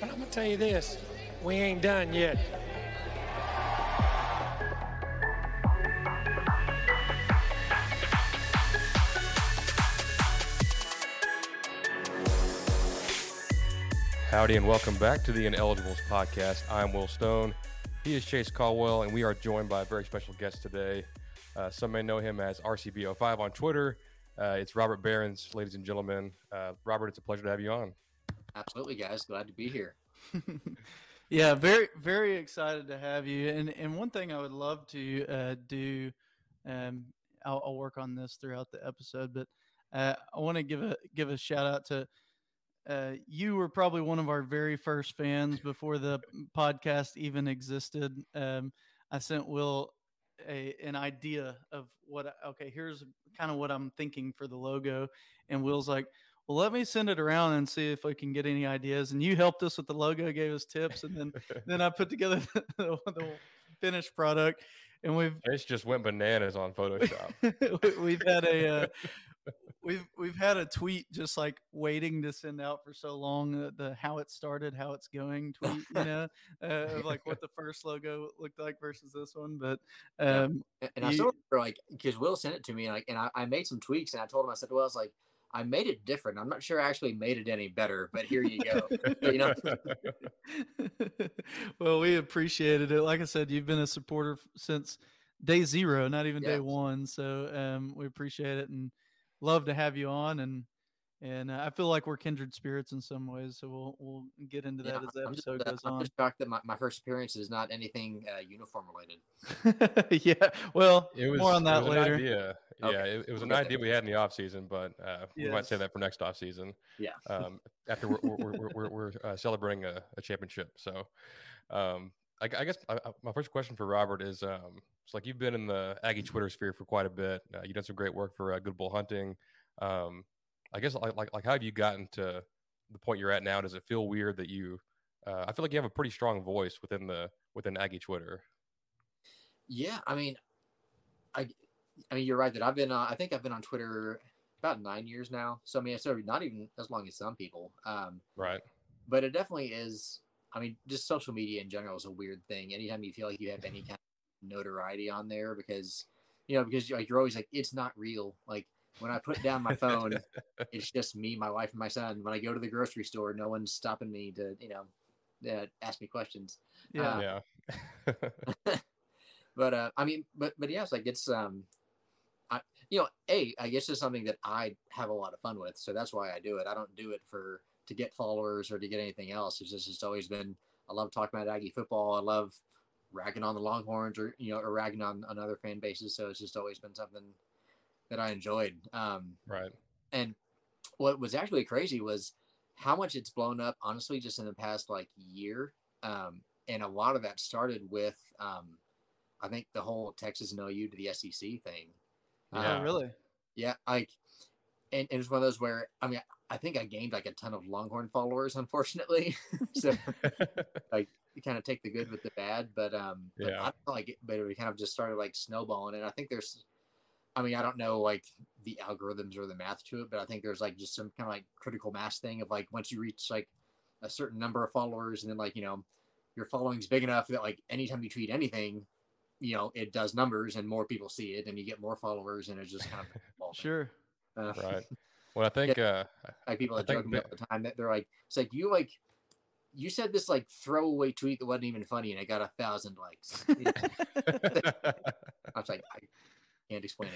But I'm going to tell you this, we ain't done yet. Howdy and welcome back to the Ineligibles podcast. I'm Will Stone. He is Chase Caldwell, and we are joined by a very special guest today. Some may know him as RCBO5 on Twitter. It's Robert Behrens, ladies and gentlemen. Robert, it's a pleasure to have you on. Absolutely, guys. Glad to be here. Yeah, very, very excited to have you. And one thing I would love to do, I'll work on this throughout the episode, but I want to give a shout out to you were probably one of our very first fans before the podcast even existed. I sent Will an idea of here's kind of what I'm thinking for the logo. And Will's like, well, let me send it around and see if we can get any ideas. And you helped us with the logo, gave us tips, and then I put together the finished product. And it just went bananas on Photoshop. We've had a tweet just like waiting to send out for so long. The how it started, how it's going tweet, you know, like what the first logo looked like versus this one. But and I still remember, like, because Will sent it to me, and I made some tweaks, and I told him, I said, well, I was like, I made it different. I'm not sure I actually made it any better, but here you go. You know? Well, we appreciated it. Like I said, you've been a supporter since day zero, not even day one. So we appreciate it and love to have you on. And I feel like we're kindred spirits in some ways. So we'll get into that as the episode goes on. I'm just shocked that my first appearance is not anything uniform related. Yeah. Well, more on that later. Yeah. Okay. It was an idea we had in the off season, but we might say that for next off season. Yeah. After we're celebrating a championship. So I guess my first question for Robert is, it's like you've been in the Aggie Twitter sphere for quite a bit. You've done some great work for Good Bull Hunting. I guess, like, how have you gotten to the point you're at now? Does it feel weird that you? I feel like you have a pretty strong voice within Aggie Twitter. Yeah, I mean, I mean, you're right that I've been. I think I've been on Twitter about 9 years now. So I mean, it's not even as long as some people. Right. But it definitely is. I mean, just social media in general is a weird thing. Anytime you feel like you have any kind of notoriety on there, because like you're always like, it's not real, like. When I put down my phone, it's just me, my wife, and my son. When I go to the grocery store, no one's stopping me to, ask me questions. Yeah. But I mean, but yes, like it's I guess it's something that I have a lot of fun with, so that's why I do it. I don't do it to get followers or to get anything else. It's just always been. I love talking about Aggie football. I love ragging on the Longhorns or ragging on other fan bases. So it's just always been something that I enjoyed. Right. And what was actually crazy was how much it's blown up, honestly, just in the past like year. And a lot of that started with, I think the whole Texas and OU to the SEC thing. Yeah, really? Yeah. And it's one of those where, I mean, I think I gained like a ton of Longhorn followers, unfortunately. So like you kind of take the good with the bad, but I don't know, like it, but we kind of just started like snowballing. And I think I don't know, like, the algorithms or the math to it, but I think there's, like, just some kind of, like, critical mass thing of, like, once you reach, like, a certain number of followers and then, like, you know, your following's big enough that, like, anytime you tweet anything, you know, it does numbers and more people see it and you get more followers and it's just kind of... Sure. Right. Well, I think... like, people that joke about all the time that they're, like... It's, like, you, like... You said this, like, throwaway tweet that wasn't even funny and it got 1,000 likes. I was, like... Can't explain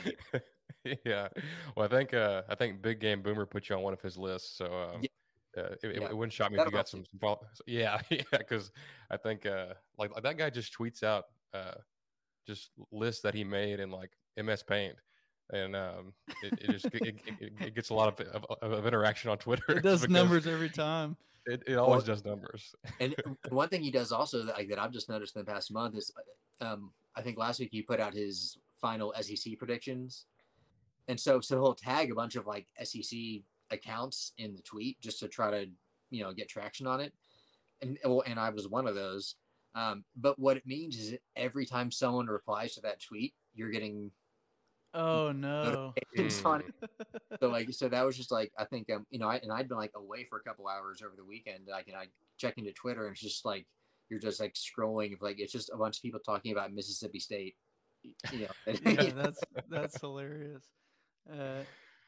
it. Yeah. Well, I think Big Game Boomer put you on one of his lists, so it wouldn't shock me if you got some follow. Yeah, because I think like that guy just tweets out just lists that he made in like MS Paint, and it just it gets a lot of interaction on Twitter. It does numbers every time. It always does numbers. And one thing he does also that I've just noticed in the past month is I think last week he put out his final SEC predictions. And so he'll tag a bunch of SEC accounts in the tweet just to try to, get traction on it. And I was one of those. But what it means is that every time someone replies to that tweet, you're getting notifications on it. So that was just I think I'd been away for a couple hours over the weekend. I check into Twitter and it's just you're just scrolling. It's just a bunch of people talking about Mississippi State. Yeah, that's hilarious.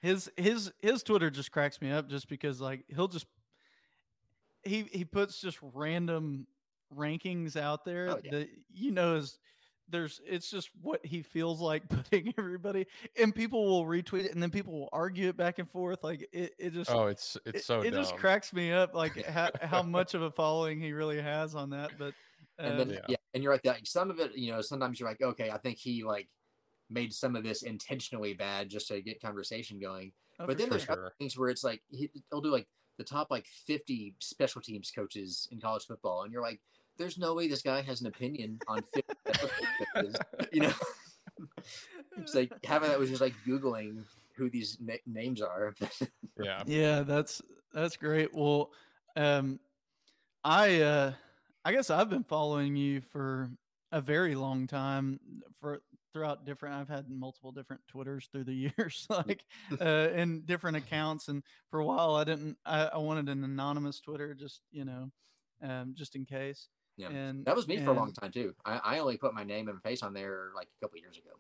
His Twitter just cracks me up just because he'll just he puts just random rankings out there that it's just what he feels like putting everybody, and people will retweet it and then people will argue it back and forth. It just cracks me up how much of a following he really has on that. But and you're right that some of it, sometimes you're okay, I think he made some of this intentionally bad just to get conversation going. But then there's other things where it's he'll do the top 50 special teams coaches in college football, and you're there's no way this guy has an opinion on 50 coaches, It's having that was just Googling who these names are. Yeah, that's great. Well, I guess I've been following you for a very long time I've had multiple different Twitters through the years, and different accounts. And for a while I wanted an anonymous Twitter just in case. Yeah. And that was me for a long time too. I only put my name and face on there a couple years ago.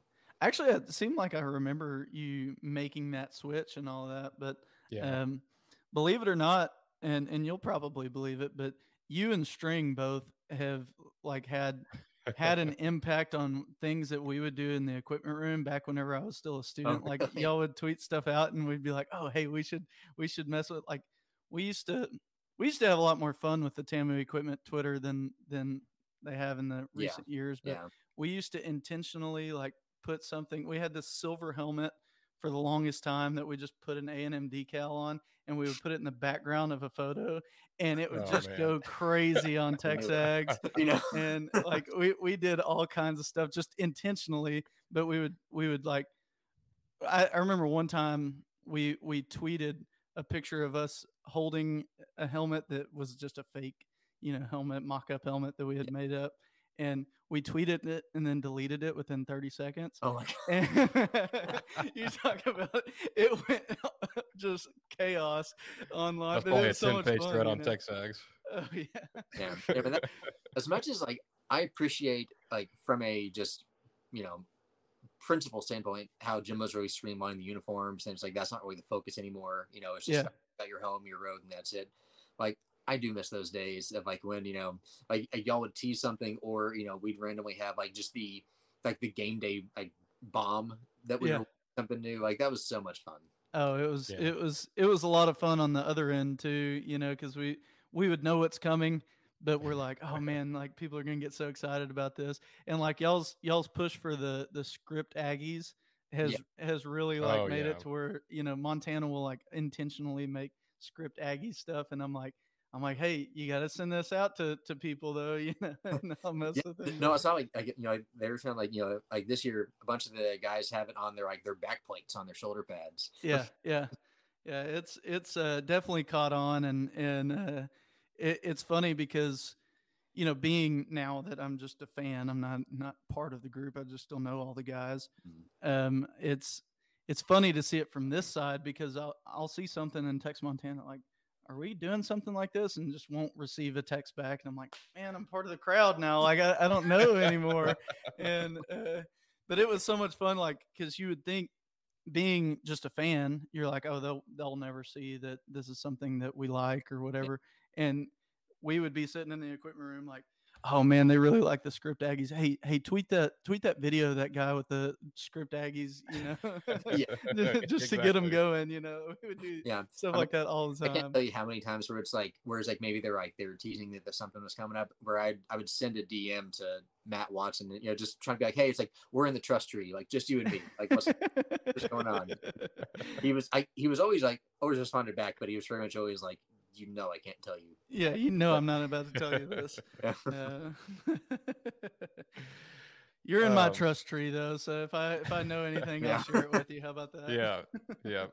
Actually, it seemed like I remember you making that switch and all that, but believe it or not, and you'll probably believe it, but you and String both have had an impact on things that we would do in the equipment room back whenever I was still a student. Y'all would tweet stuff out and we'd be like, oh, hey, we should mess with we used to have a lot more fun with the TAMU equipment Twitter than they have in the recent years. But we used to intentionally put something. We had this silver helmet for the longest time that we just put an A&M decal on, and we would put it in the background of a photo, and it would go crazy on Texags. And we did all kinds of stuff just intentionally, but we would I remember one time we tweeted a picture of us holding a helmet that was just a fake, helmet, mock-up helmet that we had made up. And we tweeted it and then deleted it within 30 seconds. Oh my God. You talk about it went just chaos online. That's probably a 10-page thread on Texags. Oh yeah, but that, as much as I appreciate from a just principle standpoint how Jimbo's really streamlining the uniforms, and it's that's not really the focus anymore. It's just about your home, your road, and that's it. I do miss those days of when, y'all would tease something, or, we'd randomly have just the, the game day, bomb that would something new. That was so much fun. Oh, it was a lot of fun on the other end too, cause we would know what's coming, but we're oh man, people are going to get so excited about this. And y'all's push for the script Aggies has really made it to where, Montana will intentionally make script Aggie stuff. And I'm like, hey, you got to send this out to people though, and I'll mess with it. No, it's not they were trying this year, a bunch of the guys have it on their, their back plates on their shoulder pads. Yeah. It's definitely caught on. And it's funny because, being now that I'm just a fan, I'm not part of the group. I just still know all the guys. Mm-hmm. It's funny to see it from this side because I'll see something in Text Montana, are we doing something like this? And just won't receive a text back. And I'm like, man, I'm part of the crowd now. I don't know anymore. But it was so much fun. Cause you would think being just a fan, you're oh, they'll never see that this is something that we like or whatever. And we would be sitting in the equipment room, oh man, they really like the script Aggies. Hey, tweet that video of that guy with the script Aggies, just to get them going, We would do stuff like that all the time. I can't tell you how many times where it's maybe they were teasing that something was coming up, where I would send a DM to Matt Watson, just trying to be hey, it's we're in the trust tree, just you and me, what's going on? He was always always responded back, but he was very much always you know I can't tell you. Yeah, you know I'm not about to tell you this. You're in my trust tree though, so if I know anything, I'll share it with you. How about that? Yeah.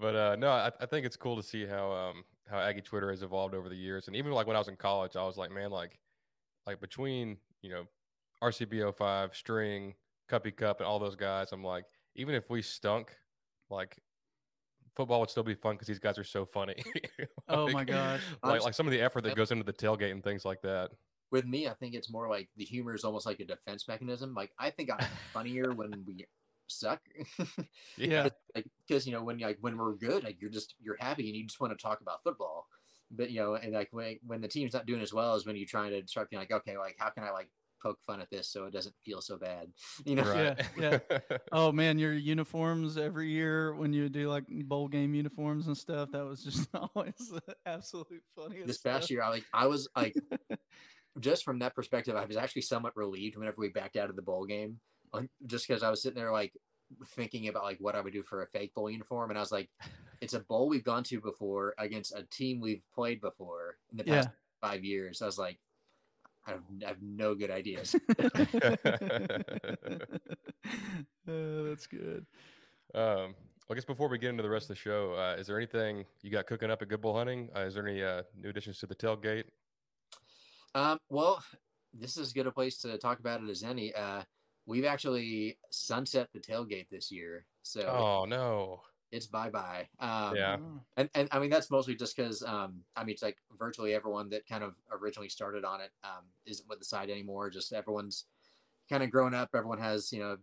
But no, I think it's cool to see how Aggie Twitter has evolved over the years. And even like when I was in college, I was like, man, like between, you know, RCBO5, String, Cuppy Cup, and all those guys, I'm like, even if we stunk, like football would still be fun because these guys are so funny. Like, oh my gosh. Like some of the effort that goes into the tailgate and things like that. With me, I think it's more like the humor is almost like a defense mechanism. Like I think I'm funnier when we suck. Yeah. Like, because, you know, when we're good, like you're happy and you just want to talk about football. But, you know, and like when the team's not doing as well as when you're trying to start being like, okay, like how can I like poke fun at this so it doesn't feel so bad, you know? Right. Yeah. Oh man, your uniforms every year when you do like bowl game uniforms and stuff, that was just always absolutely funny. This past year, I was like just from that perspective, I was actually somewhat relieved whenever we backed out of the bowl game, just because I was sitting there like thinking about like what I would do for a fake bowl uniform. And I was like, it's a bowl we've gone to before against a team we've played before in the past 5 years. I was like, I have no good ideas. That's good. I guess before we get into the rest of the show, is there anything you got cooking up at Good Bull Hunting? Is there any new additions to the tailgate? Well, this is as good a place to talk about it as any. We've actually sunset the tailgate this year. So no, it's bye-bye. And I mean, that's mostly just because, I mean, it's like virtually everyone that kind of originally started on it, isn't with the site anymore. Just everyone's kind of grown up. Everyone has, you know,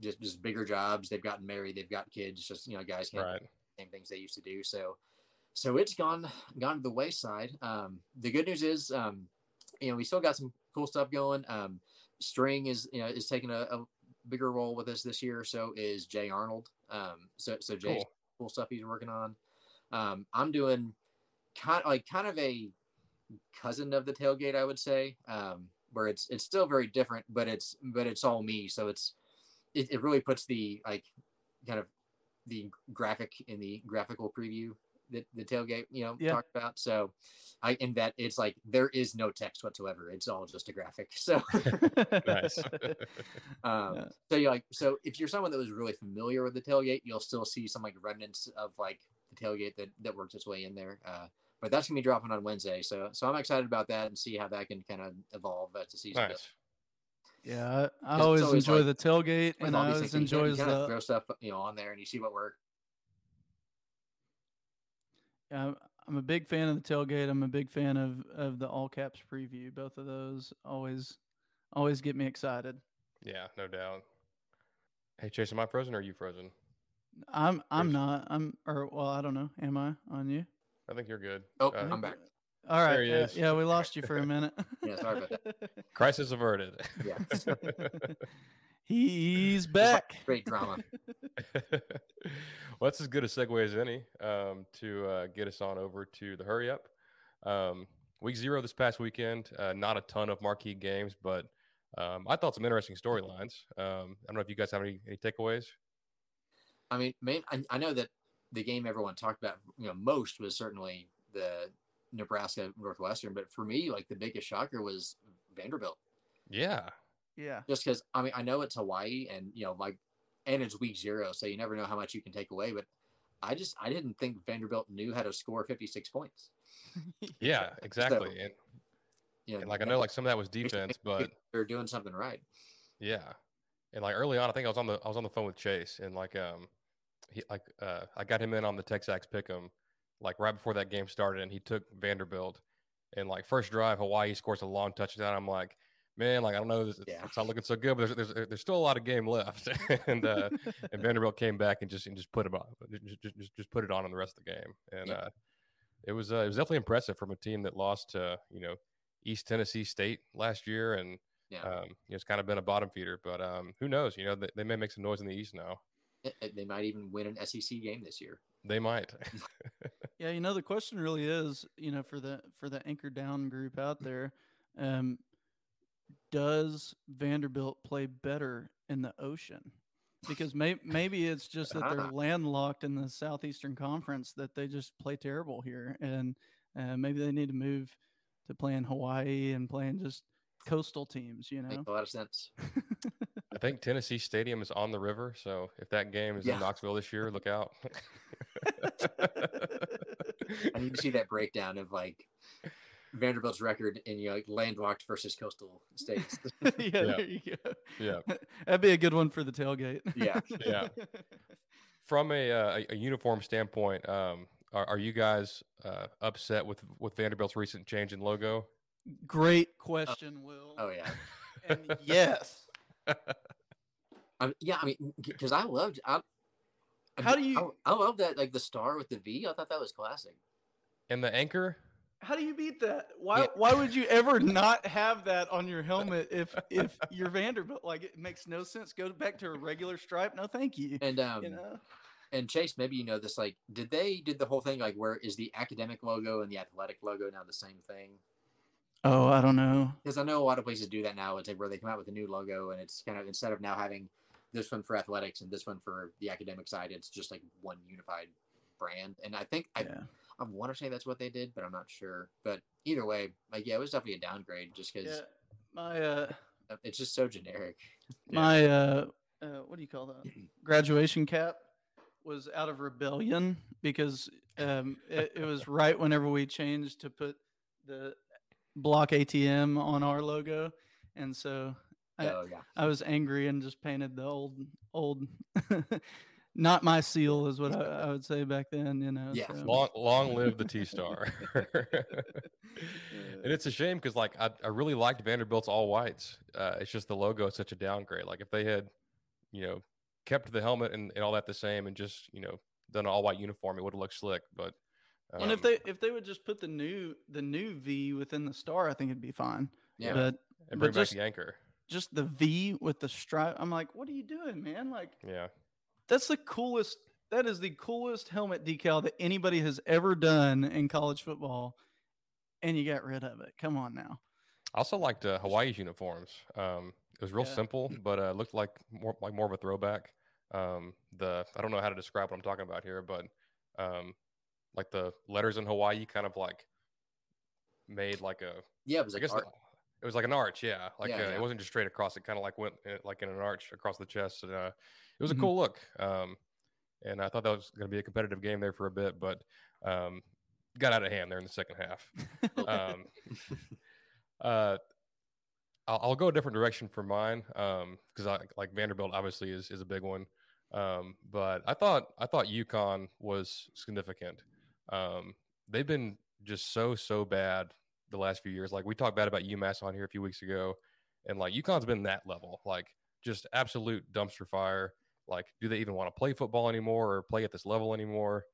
just bigger jobs. They've gotten married, they've got kids, just, you know, guys can't do the same things they used to do. So it's gone to the wayside. The good news is, you know, we still got some cool stuff going. String is taking a bigger role with us this year. So is Jay Arnold. So Jay's cool stuff he's working on. I'm doing kind of a cousin of the tailgate, I would say, where it's still very different, but it's all me. So it really puts the like kind of the graphic in the graphical preview that the tailgate, you know, talked about. So in that it's like, there is no text whatsoever. It's all just a graphic. So, nice. So you're like, so if you're someone that was really familiar with the tailgate, you'll still see some like remnants of like the tailgate that works its way in there. But that's gonna be dropping on Wednesday. So I'm excited about that and see how that can kind of evolve as the season goes. Yeah. I always enjoy like, the tailgate and I always enjoy kind of throw stuff, you know, on there and you see what works. I'm a big fan of the tailgate. I'm a big fan of the all caps preview. Both of those always get me excited. Yeah, no doubt. Hey Chase, am I frozen or are you frozen? I'm not. I don't know. Am I on you? I think you're good. Oh, I'm back. All right. There he is. Yeah, we lost you for a minute. Yeah, sorry about that. Crisis averted. Yes. He's back. Great drama. Well, that's as good a segue as any to get us on over to the hurry up. Week 0 this past weekend. Not a ton of marquee games, but I thought some interesting storylines. I don't know if you guys have any takeaways. I mean, I know that the game everyone talked about, you know, most was certainly the Nebraska Northwestern, but for me, like the biggest shocker was Vanderbilt. Yeah. Yeah. Just because, I mean, I know it's Hawaii and, you know, like, and it's week 0, so you never know how much you can take away. But I didn't think Vanderbilt knew how to score 56 points. Yeah, exactly. So, and, you know, and like, I know, like, some of that was defense, but they're doing something right. Yeah. And like early on, I think I was on the phone with Chase and like, I got him in on the Texax pick'em, like right before that game started. And he took Vanderbilt and like first drive, Hawaii scores a long touchdown. I'm like, man, like I don't know, it's not looking so good, but there's still a lot of game left, and Vanderbilt came back and just put it on, just put it on in the rest of the game, and it was definitely impressive from a team that lost to, you know, East Tennessee State last year, and you know, it's kind of been a bottom feeder, but who knows? You know, they may make some noise in the East now. They might even win an SEC game this year. They might. Yeah, you know, the question really is, you know, for the anchor down group out there. Does Vanderbilt play better in the ocean? because maybe it's just that they're landlocked in the Southeastern Conference, that they just play terrible here. And maybe they need to move to playing Hawaii and playing just coastal teams, you know. Makes a lot of sense. I think Tennessee Stadium is on the river, so if that game is in Knoxville this year, look out. I need to see that breakdown of like Vanderbilt's record in, you know, like landlocked versus coastal states. There you go. Yeah, that'd be a good one for the tailgate. From a uniform standpoint, are you guys upset with Vanderbilt's recent change in logo? Great question, Will. Oh yeah, and yes. I mean, because I loved. I love that, like the star with the V. I thought that was classic. And the anchor. How do you beat that? Why would you ever not have that on your helmet if you're Vanderbilt? Like, it makes no sense. Go back to a regular stripe. No, thank you. And you know? And Chase, maybe you know this. Like, did the whole thing? Like, where is the academic logo and the athletic logo now the same thing? Oh, I don't know. Because I know a lot of places do that now. It's like where they come out with a new logo, and it's kind of, instead of now having this one for athletics and this one for the academic side, it's just like one unified brand. And I think I want to say that's what they did, but I'm not sure. But either way, like, yeah, it was definitely a downgrade just because it's just so generic. My what do you call that? Graduation cap was out of rebellion because it was right whenever we changed to put the block ATM on our logo, and so I was angry and just painted the old not my seal is what I would say back then, you know. Long live the T-Star. And it's a shame because like I really liked Vanderbilt's all whites. It's just the logo is such a downgrade. Like if they had, you know, kept the helmet and all that the same and just, you know, done an all white uniform, it would have looked slick. But and if they would just put the new V within the star, I think it'd be fine. Yeah, but, and bring back the anchor. Just the V with the stripe. I'm like, what are you doing, man? Like, yeah, that's the coolest. That is the coolest helmet decal that anybody has ever done in college football, and you got rid of it. Come on now. I also liked Hawaii's uniforms. It was real simple, but looked like more of a throwback. I don't know how to describe what I'm talking about here, but like the letters in Hawaii kind of like made like a it was like an arch. It was like an arch, it wasn't just straight across. It kind of like went like in an arch across the chest, and it was a cool look. And I thought that was going to be a competitive game there for a bit, but got out of hand there in the second half. I'll go a different direction for mine because I like Vanderbilt obviously is a big one, but I thought UConn was significant. They've been just so bad the last few years. Like we talked bad about UMass on here a few weeks ago, and like UConn's been that level, like just absolute dumpster fire. Like, do they even want to play football anymore or play at this level anymore?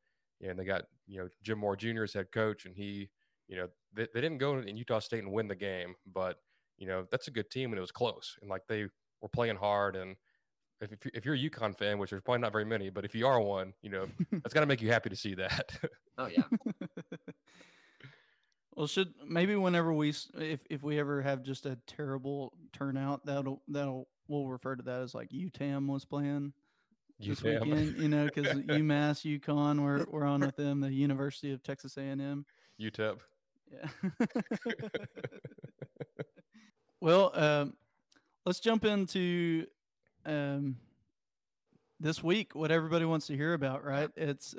And they got, you know, Jim Moore Jr. as head coach, and he, you know, they didn't go in Utah State and win the game, but you know, that's a good team and it was close, and like they were playing hard. And if you're a UConn fan, which there's probably not very many, but if you are one, you know, that's got to make you happy to see that. Oh, yeah. Well, if we ever have just a terrible turnout, we'll refer to that as like UTAM was playing this weekend, you know, because UMass, UConn, we're on with them, the University of Texas A&M. UTEP. Yeah. Well, let's jump into this week, what everybody wants to hear about, right? It's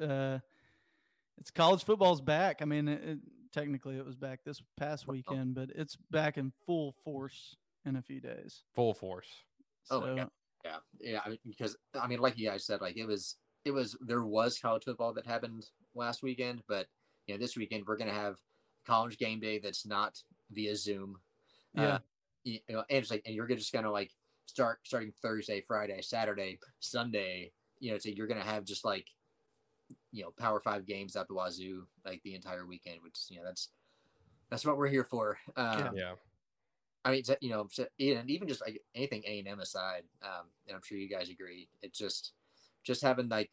college football's back. I mean, technically it was back this past weekend, but it's back in full force in a few days. Full force. So, yeah. I mean, because I mean, like you guys said, like there was college football that happened last weekend, but you know, this weekend we're gonna have college game day that's not via Zoom. And you're just gonna like. Starting Thursday, Friday, Saturday, Sunday, you know, so you're going to have just like, you know, Power 5 games out the wazoo, like the entire weekend, which, you know, that's what we're here for. I mean, you know, and even just like anything A&M aside, and I'm sure you guys agree, it's just having like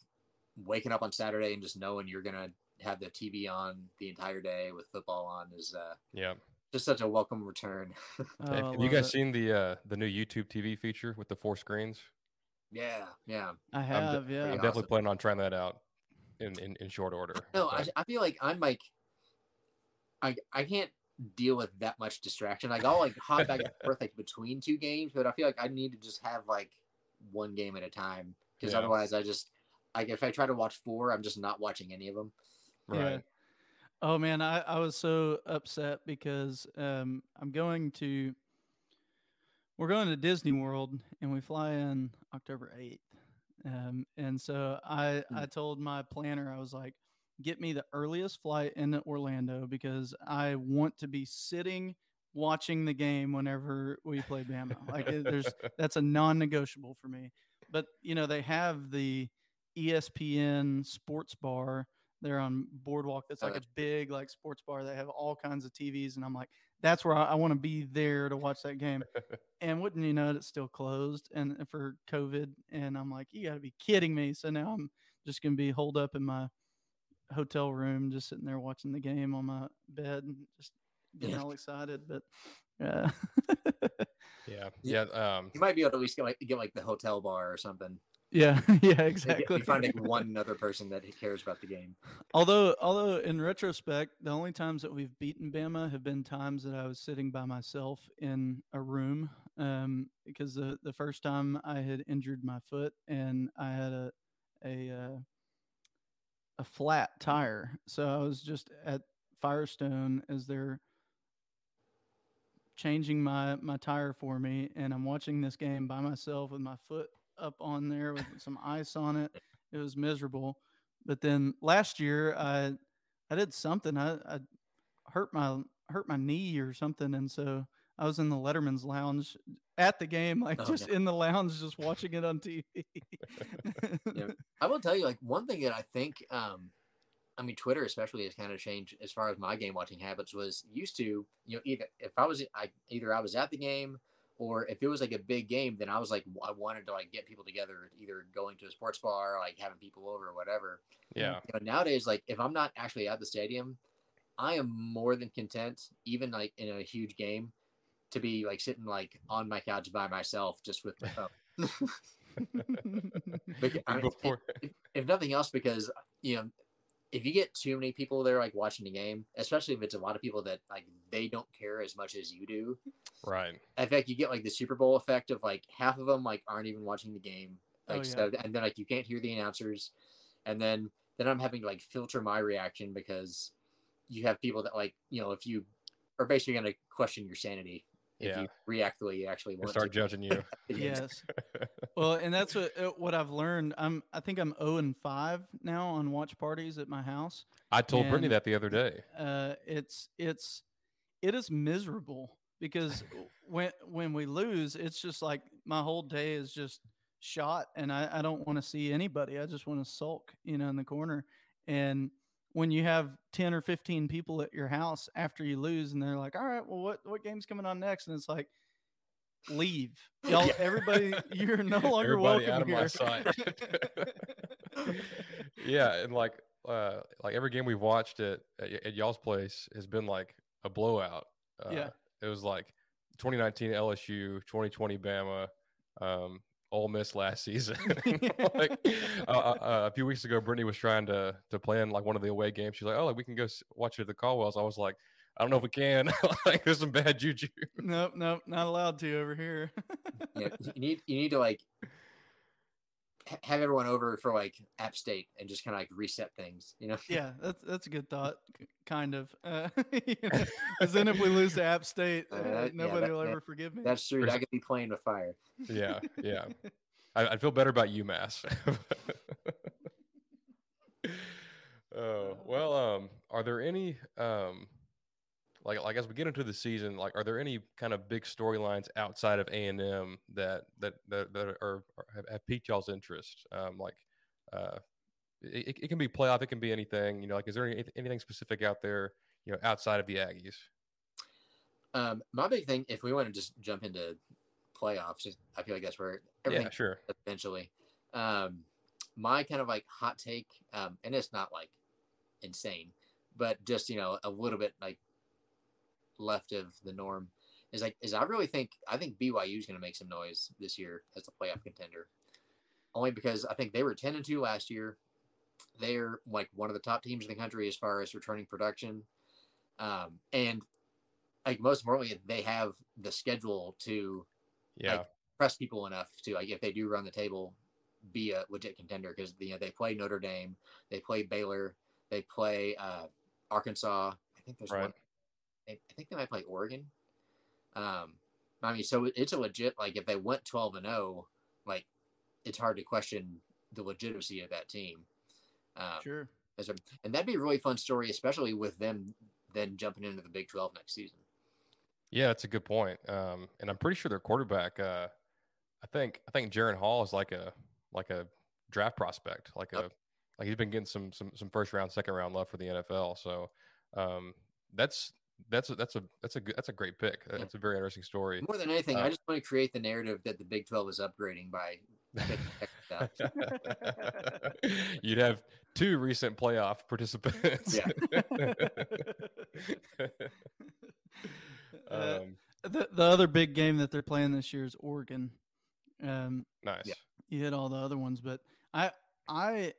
waking up on Saturday and just knowing you're going to have the TV on the entire day with football on is, just such a welcome return. Have you guys seen the new YouTube TV feature with the four screens? Yeah. I have, I'm definitely planning on trying that out in short order. No, I feel like I'm like, I can't deal with that much distraction. Like, I'll like hop back and forth like between two games, but I feel like I need to just have like one game at a time, because otherwise I just, like, if I try to watch four, I'm just not watching any of them. Right. Yeah. Oh man, I was so upset because we're going to Disney World, and we fly in October 8th. And so I told my planner, I was like, get me the earliest flight into Orlando, because I want to be sitting watching the game whenever we play Bama. Like, that's a non-negotiable for me. But they have the ESPN sports bar there on Boardwalk. That's like a big like sports bar. They have all kinds of TVs, and I'm like, that's where I want to be, there to watch that game. And wouldn't you know it, it's still closed and for COVID. And I'm like, you got to be kidding me. So now I'm just going to be holed up in my hotel room, just sitting there watching the game on my bed and just getting all excited. But yeah. You might be able to at least get the hotel bar or something. Yeah, exactly. You find like one other person that cares about the game. Although in retrospect, the only times that we've beaten Bama have been times that I was sitting by myself in a room, because the first time I had injured my foot, and I had a flat tire, so I was just at Firestone as they're changing my tire for me, and I'm watching this game by myself with my foot up on there with some ice on it. It was miserable. But then last year I did something. I hurt my knee or something, and so I was in the Letterman's Lounge at the game, in the lounge, just watching it on TV. Yeah. I will tell you, like, one thing that I think, Twitter especially has kind of changed as far as my game watching habits. Was used to, either if I was at the game, or if it was like a big game, then I was like, I wanted to like get people together, either going to a sports bar, or like having people over or whatever. Yeah. Nowadays, like if I'm not actually at the stadium, I am more than content, even like in a huge game, to be like sitting like on my couch by myself, just with my phone. If nothing else, because if you get too many people there like watching the game, especially if it's a lot of people that like they don't care as much as you do. Right. In fact, you get like the Super Bowl effect of like half of them like aren't even watching the game. Like so, and then like you can't hear the announcers. And then I'm having to like filter my reaction, because you have people that like, if you are basically gonna question your sanity if you react the way you actually want to. Start judging you. Yes. Well, and that's what I've learned. I think I'm 0-5 now on watch parties at my house. I told Brittany that the other day. It is miserable, because when we lose, it's just like my whole day is just shot, and I don't want to see anybody. I just want to sulk, in the corner. And when you have 10 or 15 people at your house after you lose, and they're like, all right, well, what game's coming on next? And it's like, leave. Y'all, everybody, you're no longer everybody welcome out of here. My sight. Yeah. And like every game we've watched at y'all's place has been like a blowout. It was like 2019 LSU, 2020 Bama, Ole Miss last season. A few weeks ago, Brittany was trying to plan like one of the away games. She's like, "Oh, like we can go watch it at the Caldwells." I was like, "I don't know if we can." Like, there's some bad juju. Nope, not allowed to over here. Yeah, you need to like have everyone over for like App State and just kind of like reset things. Yeah, that's a good thought, kind of. Because then if we lose to App State, nobody will ever forgive me. That's true. I could be playing with fire. Yeah. I'd feel better about UMass. Well, are there any like as we get into the season, like are there any kind of big storylines outside of A&M that have piqued y'all's interest? It can be playoff, it can be anything. Is there anything specific out there, outside of the Aggies? My big thing, if we want to just jump into playoffs, I feel like that's where everything sure eventually. My kind of like hot take, and it's not like insane, but just a little bit like left of the norm, is I really think BYU is going to make some noise this year as a playoff contender. only because I think they were 10-2 last year. They're like one of the top teams in the country as far as returning production. And like most importantly, they have the schedule to like, press people enough to, like, if they do run the table, be a legit contender. Because, you know, they play Notre Dame, they play Baylor, they play Arkansas. I think there's one. I think they might play Oregon. I mean, so it's a legit, like, if they went 12-0, like, it's hard to question the legitimacy of that team. Sure. And that'd be a really fun story, especially with them then jumping into the Big 12 next season. Yeah, that's a good point. And I'm pretty sure their quarterback, I think Jaron Hall is like a draft prospect, like he's been getting some first round, second round love for the NFL. So that's a great pick. That's a very interesting story. More than anything, I just want to create the narrative that the Big 12 is upgrading by. You'd have two recent playoff participants. Yeah. The other big game that they're playing this year is Oregon. Nice. Yeah, you hit all the other ones, but I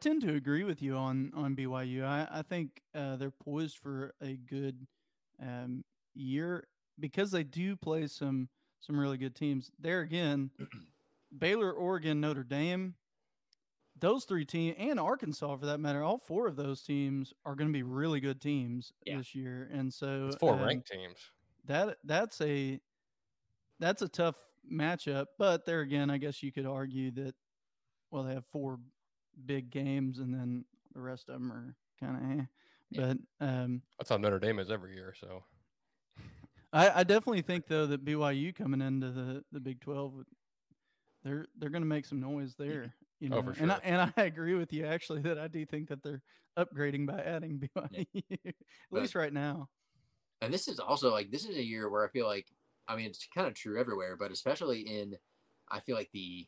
tend to agree with you on BYU. I think they're poised for a good year because they do play some really good teams. There again, Baylor, Oregon, Notre Dame, those three teams, and Arkansas for that matter, all four of those teams are going to be really good teams this year. And so it's four ranked teams. That's a tough matchup. But there again, I guess you could argue that, well, they have four big games and then the rest of them are kind of, but that's how Notre Dame is every year. So I definitely think though that BYU coming into the Big 12 would, They're going to make some noise there, you know. Oh, for sure. And I agree with you actually that I do think that they're upgrading by adding BYU at least right now. And this is also like this is a year where I feel like, I mean, it's kind of true everywhere, but especially in, I feel like the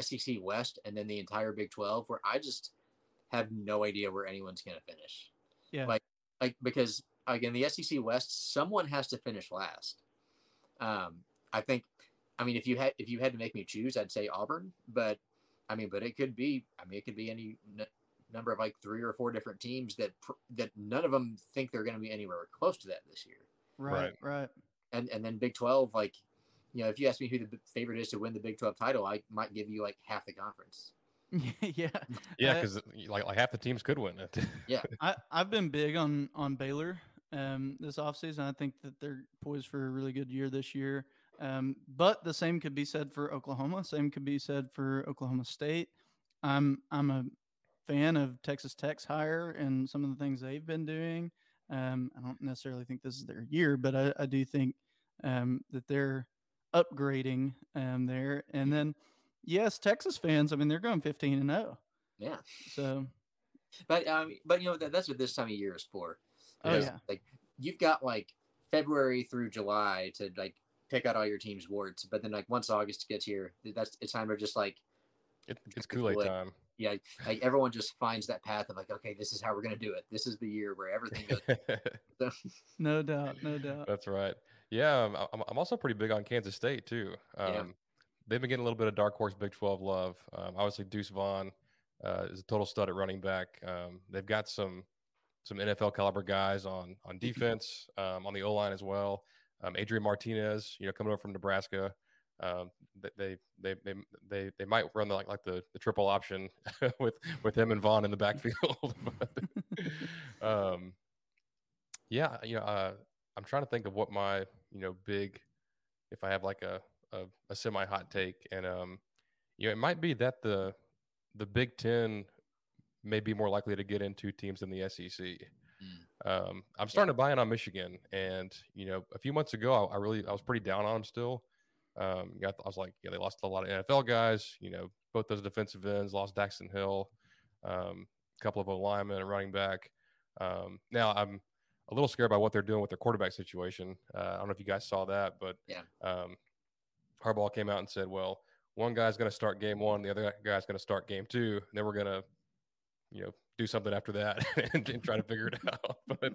SEC West and then the entire Big 12, where I just have no idea where anyone's going to finish. Yeah, like because again, the SEC West, someone has to finish last. I think. I mean, if you had to make me choose, I'd say Auburn, but it could be any number of like three or four different teams that none of them think they're going to be anywhere close to that this year. Right. And then Big 12, like, you know, if you ask me who the favorite is to win the Big 12 title, I might give you like half the conference. Yeah, because like half the teams could win it. Yeah, I've been big on Baylor this offseason. I think that they're poised for a really good year this year. But the same could be said for Oklahoma. Same could be said for Oklahoma State. I'm a fan of Texas Tech's hire and some of the things they've been doing. I don't necessarily think this is their year, but I do think that they're upgrading there. And then, yes, Texas fans. I mean, they're going 15-0. Yeah. So, but you know that's what this time of year is for. Oh yeah. Like you've got like February through July to like. Pick out all your team's warts, but then like once August gets here, it's time to just like it's Kool-Aid time. Yeah, like everyone just finds that path of like, okay, this is how we're gonna do it. This is the year where everything goes. So. No doubt. That's right. Yeah, I'm also pretty big on Kansas State too. They've been getting a little bit of dark horse Big 12 love. Obviously, Deuce Vaughn is a total stud at running back. They've got some NFL caliber guys on defense, on the O-line as well. Adrian Martinez, you know, coming over from Nebraska, they might run the triple option with him and Vaughn in the backfield. But, I'm trying to think of what my big, if I have like a semi hot take, and it might be that the Big Ten may be more likely to get into teams than the SEC. I'm starting to buy in on Michigan, and a few months ago I was pretty down on them still. I was like, they lost a lot of NFL guys. Both those defensive ends, lost Daxton Hill, a couple of O linemen and running back. Now I'm a little scared by what they're doing with their quarterback situation. I don't know if you guys saw that, but Harbaugh came out and said, well, one guy's going to start game one, the other guy's going to start game two, and then we're going to do something after that and try to figure it out. But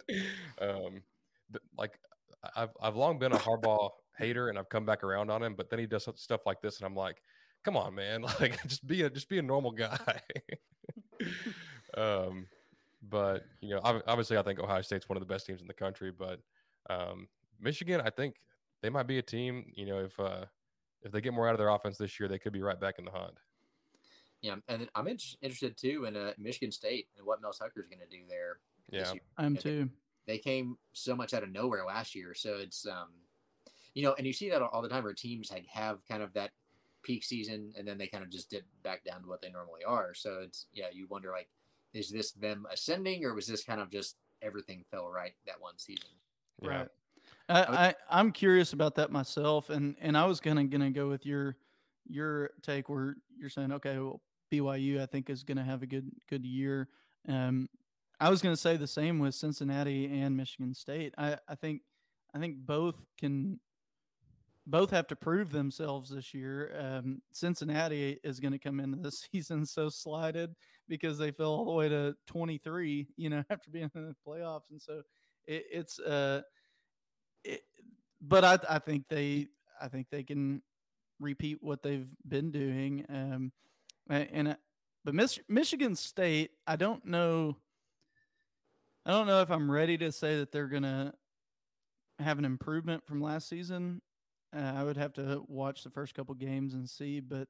I've long been a Harbaugh hater, and I've come back around on him, but then he does stuff like this, and I'm like, come on, man. Like, just be a normal guy. But, you know, obviously I think Ohio State's one of the best teams in the country, but Michigan, I think they might be a team, you know, if they get more out of their offense this year, they could be right back in the hunt. Yeah, and I'm interested, too, in Michigan State and what Mel Tucker is going to do there. Yeah, I am, too. They came so much out of nowhere last year. So it's, you know, and you see that all the time where teams have kind of that peak season and then they kind of just dip back down to what they normally are. So it's, yeah, you wonder, like, is this them ascending or was this kind of just everything fell right that one season? Right. Right. I'm curious about that myself. And I was going to go with your take where you're saying, okay, well, BYU, I think, is going to have a good year. I was going to say the same with Cincinnati and Michigan State. I think both have to prove themselves this year. Cincinnati is going to come into the season so slighted because they fell all the way to 23, you know, after being in the playoffs, and so but I think they can repeat what they've been doing. But Michigan State, I don't know if I'm ready to say that they're going to have an improvement from last season. I would have to watch the first couple games and see. But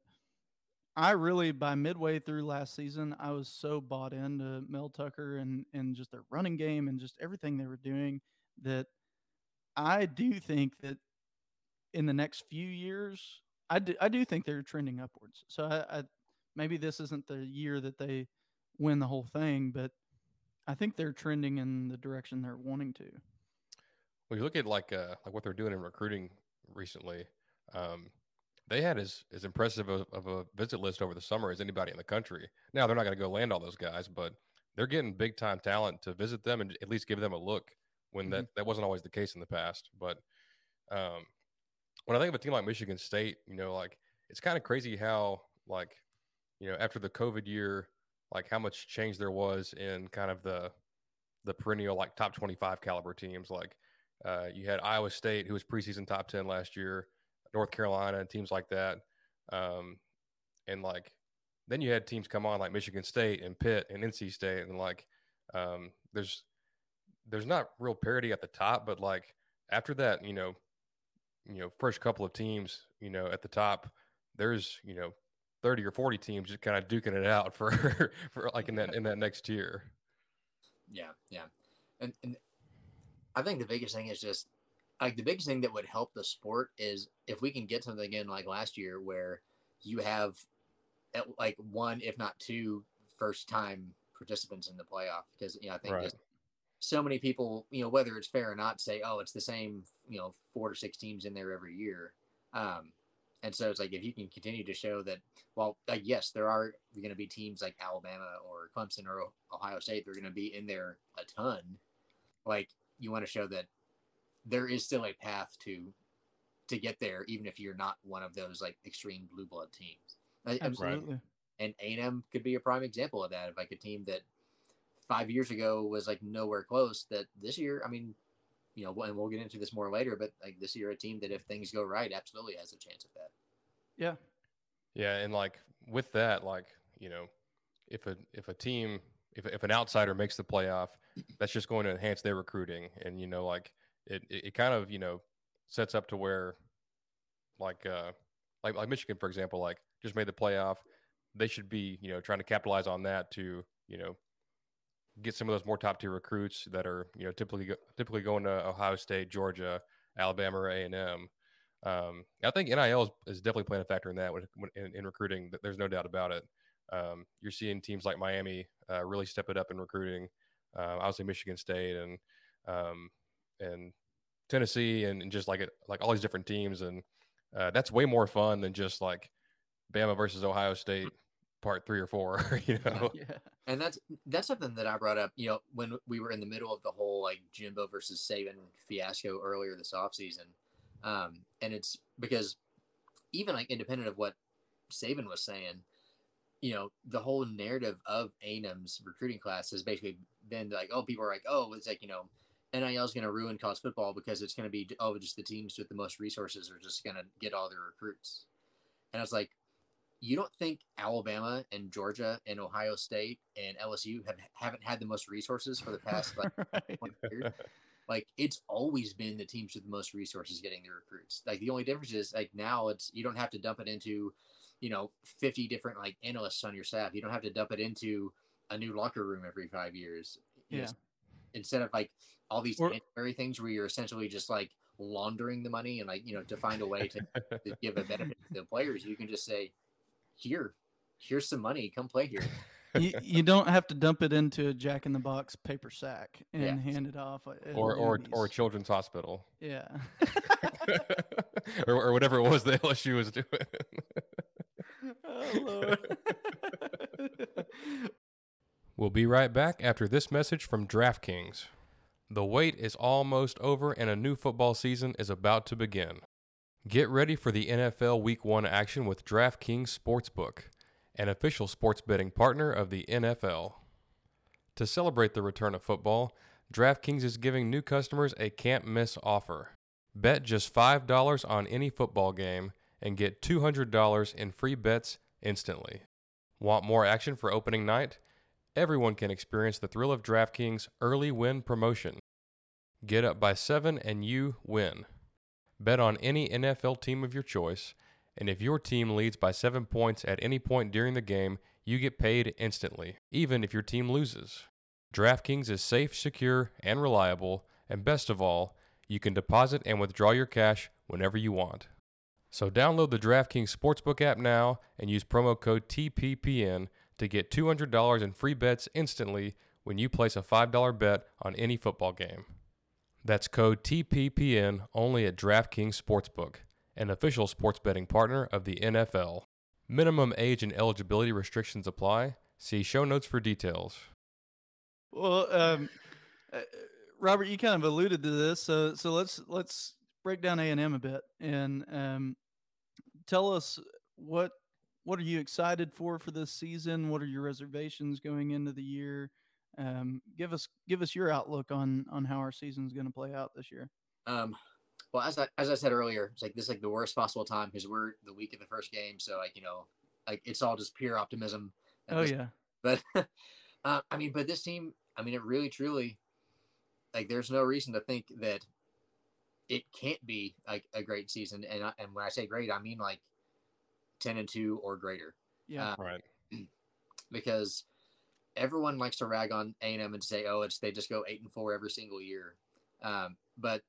I really, by midway through last season, I was so bought into Mel Tucker and just their running game and just everything they were doing that I do think that in the next few years, I do think they're trending upwards. So I maybe this isn't the year that they win the whole thing, but I think they're trending in the direction they're wanting to. Well, you look at like what they're doing in recruiting recently. They had as impressive of a visit list over the summer as anybody in the country. Now they're not going to go land all those guys, but they're getting big time talent to visit them and at least give them a look when that wasn't always the case in the past. But when I think of a team like Michigan State, you know, like it's kind of crazy how, like, you know, after the COVID year, like how much change there was in kind of the perennial, like, top 25 caliber teams. Like you had Iowa State, who was preseason top 10 last year, North Carolina, and teams like that. And like, then you had teams come on like Michigan State and Pitt and NC State. And like, there's not real parity at the top, but like after that, you know, first couple of teams, you know, at the top, there's, you know, 30 or 40 teams just kind of duking it out for like in that next year. Yeah. Yeah. And I think the biggest thing is just like the biggest thing that would help the sport is if we can get something again, like last year, where you have like one, if not two, first time participants in the playoff, because, you know, I think right. Just so many people, you know, whether it's fair or not, say, oh, it's the same, you know, 4 to 6 teams in there every year. And so it's like, if you can continue to show that, well, like, yes, there are going to be teams like Alabama or Clemson or Ohio State, they're going to be in there a ton. Like, you want to show that there is still a path to get there, even if you're not one of those like extreme blue blood teams. Absolutely. And A&M could be a prime example of that. Of like a team that 5 years ago was like nowhere close, that this year, I mean, you know, and we'll get into this more later, but like this year, a team that if things go right, absolutely has a chance of that. Yeah. Yeah. And like with that, like, you know, if a team, if an outsider makes the playoff, that's just going to enhance their recruiting. And, you know, like it kind of, you know, sets up to where like Michigan, for example, like just made the playoff. They should be, you know, trying to capitalize on that to, you know, get some of those more top tier recruits that are, you know, typically going to Ohio State, Georgia, Alabama, or A&M. I think NIL is definitely playing a factor in that in recruiting. There's no doubt about it. You're seeing teams like Miami really step it up in recruiting. Obviously, Michigan State and Tennessee and just like all these different teams, and that's way more fun than just like Bama versus Ohio State. Part 3 or 4, you know. Yeah. And that's something that I brought up, you know, when we were in the middle of the whole like Jimbo versus Saban fiasco earlier this offseason. And it's because even like independent of what Saban was saying, you know, the whole narrative of A&M's recruiting class has basically been like, oh, people are like, oh, it's like, you know, NIL is going to ruin college football because it's going to be, oh, just the teams with the most resources are just going to get all their recruits. And I was like, you don't think Alabama and Georgia and Ohio State and LSU haven't had the most resources for the past like right. 1 year? Like, it's always been the teams with the most resources getting their recruits. Like, the only difference is, like, now it's, you don't have to dump it into, you know, 50 different like analysts on your staff. You don't have to dump it into a new locker room every 5 years. Yeah. Know, instead of like all these ancillary things where you're essentially just like laundering the money and like, you know, to find a way to give a benefit to the players, you can just say, here's some money, come play here. You don't have to dump it into a Jack in the Box paper sack and hand it off, or a children's hospital, or whatever it was that LSU was doing. Oh, Lord. We'll be right back after this message from DraftKings. The wait is almost over, and a new football season is about to begin. Get ready for the NFL Week 1 action with DraftKings Sportsbook, an official sports betting partner of the NFL. To celebrate the return of football, DraftKings is giving new customers a can't-miss offer. Bet just $5 on any football game and get $200 in free bets instantly. Want more action for opening night? Everyone can experience the thrill of DraftKings early win promotion. Get up by 7 and you win. Bet on any NFL team of your choice, and if your team leads by 7 points at any point during the game, you get paid instantly, even if your team loses. DraftKings is safe, secure, and reliable, and best of all, you can deposit and withdraw your cash whenever you want. So download the DraftKings Sportsbook app now and use promo code TPPN to get $200 in free bets instantly when you place a $5 bet on any football game. That's code TPPN only at DraftKings Sportsbook, an official sports betting partner of the NFL. Minimum age and eligibility restrictions apply. See show notes for details. Well, Robert, you kind of alluded to this, so let's break down A&M a bit and tell us what are you excited for this season? What are your reservations going into the year? Give us your outlook on how our season's going to play out this year. Well, as I said earlier, it's like this is like the worst possible time because we're the week of the first game. So like, you know, like it's all just pure optimism. But but this team, it really, truly, like there's no reason to think that it can't be like a great season. And when I say great, I mean like 10-2 or greater. Yeah. Right. Because everyone likes to rag on A&M and say, oh, they just go 8-4 every single year. But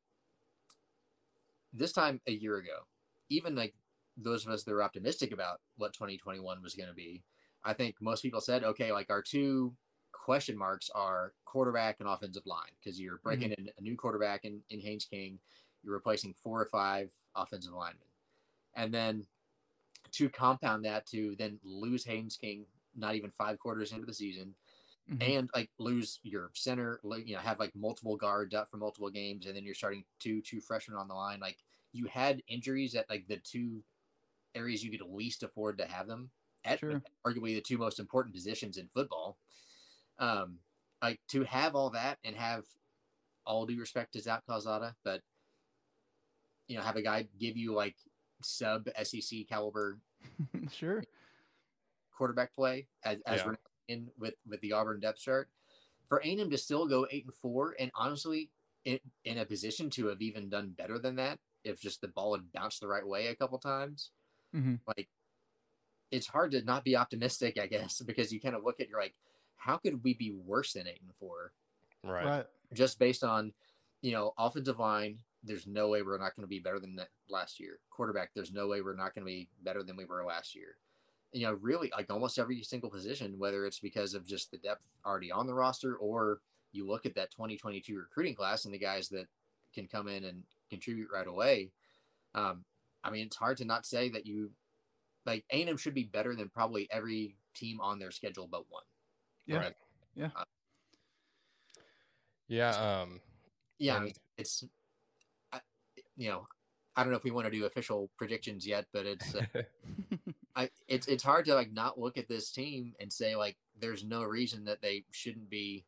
this time a year ago, even like those of us that are optimistic about what 2021 was going to be, I think most people said, okay, like our two question marks are quarterback and offensive line, because you're breaking in a new quarterback in Haynes King. You're replacing 4 or 5 offensive linemen. And then to compound that, to then lose Haynes King not even 5 quarters into the season, and like lose your center, you know, have like multiple guards up for multiple games, and then you're starting two freshmen on the line. Like you had injuries at like the two areas you could least afford to have them at, arguably the two most important positions in football. Like to have all that and have all due respect to Zap Calzada, but you know, have a guy give you like sub SEC caliber quarterback play as we're in with the Auburn depth chart, for A&M to still go 8-4, and honestly in a position to have even done better than that if just the ball had bounced the right way a couple times. Like it's hard to not be optimistic, I guess, because you kind of look at, you're like, how could we be worse than 8-4? Right. Just based on, you know, offensive line, there's no way we're not going to be better than that last year. Quarterback, there's no way we're not going to be better than we were last year. You know, really, like almost every single position, whether it's because of just the depth already on the roster, or you look at that 2022 recruiting class and the guys that can come in and contribute right away. It's hard to not say that you, like, A&M should be better than probably every team on their schedule but one. I don't know if we want to do official predictions yet, but it's it's hard to like not look at this team and say like there's no reason that they shouldn't be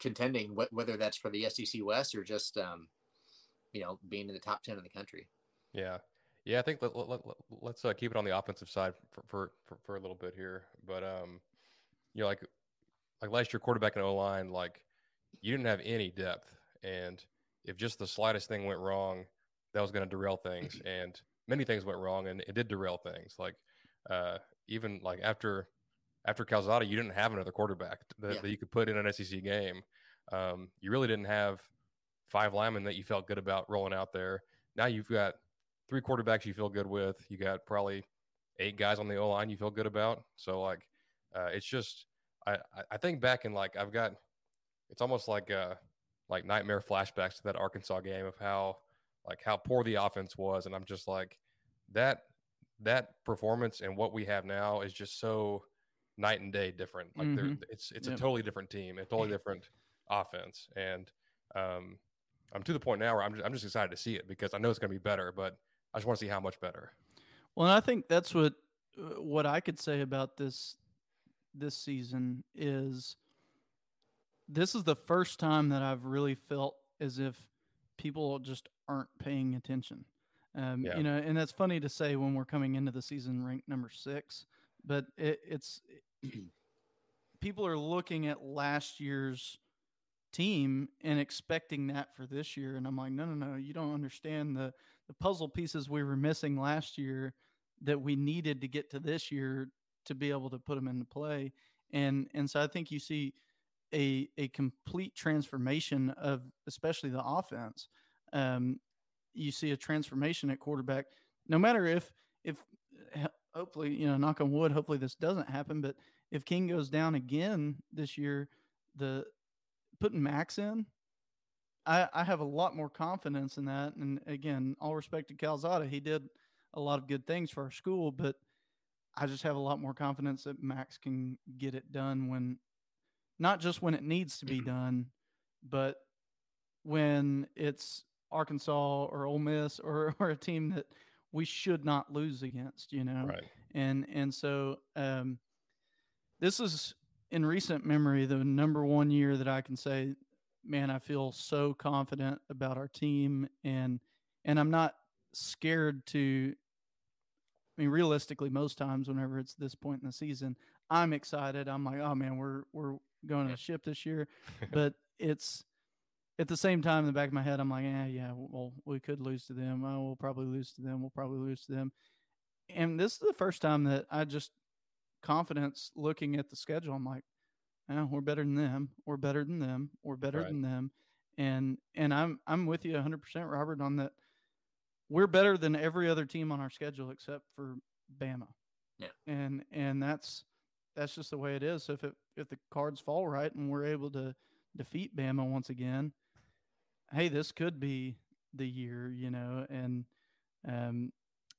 contending, whether that's for the SEC West or just being in the top 10 in the country. Yeah. Yeah, I think let's keep it on the offensive side for a little bit here. But you know, like last year, quarterback and O-line, like you didn't have any depth, and if just the slightest thing went wrong, that was going to derail things. And many things went wrong, and it did derail things. Like even like after Calzada, you didn't have another quarterback that you could put in an SEC game. You really didn't have five linemen that you felt good about rolling out there. Now you've got three quarterbacks you feel good with. You got probably eight guys on the O-line you feel good about. So, like, it's just – I think back in, like, I've got – it's almost like nightmare flashbacks to that Arkansas game of how poor the offense was. And I'm just like, that performance and what we have now is just so night and day different. Like, it's a totally different team, a totally different offense. And I'm to the point now where I'm just excited to see it because I know it's going to be better, but I just want to see how much better. Well, and I think that's what I could say about this season is this is the first time that I've really felt as if people just aren't paying attention. You know, and that's funny to say when we're coming into the season ranked number 6, but it's people are looking at last year's team and expecting that for this year. And I'm like, no, you don't understand the puzzle pieces we were missing last year that we needed to get to this year to be able to put them into play. And so I think you see a complete transformation of especially the offense. You see a transformation at quarterback, no matter if hopefully, you know, knock on wood, hopefully this doesn't happen, but if King goes down again this year, putting Max in, I have a lot more confidence in that. And again, all respect to Calzada, he did a lot of good things for our school, but I just have a lot more confidence that Max can get it done when, not just when it needs to be done, but when it's Arkansas or Ole Miss or a team that we should not lose against, you know? Right. And so this is, in recent memory, the number one year that I can say, man, I feel so confident about our team, and I'm not scared to. I mean, realistically, most times whenever it's this point in the season, I'm excited. I'm like, oh man, we're going to ship this year, but it's at the same time in the back of my head, I'm like, yeah, well, we could lose to them. Oh, we'll probably lose to them. We'll probably lose to them. And this is the first time that I just. Confidence looking at the schedule, I'm like, we're better than them. We're better than them. We're better than them. And I'm with you 100%, Robert, on that. We're better than every other team on our schedule except for Bama. Yeah. And that's just the way it is. So if the cards fall right and we're able to defeat Bama once again, hey, this could be the year, you know. And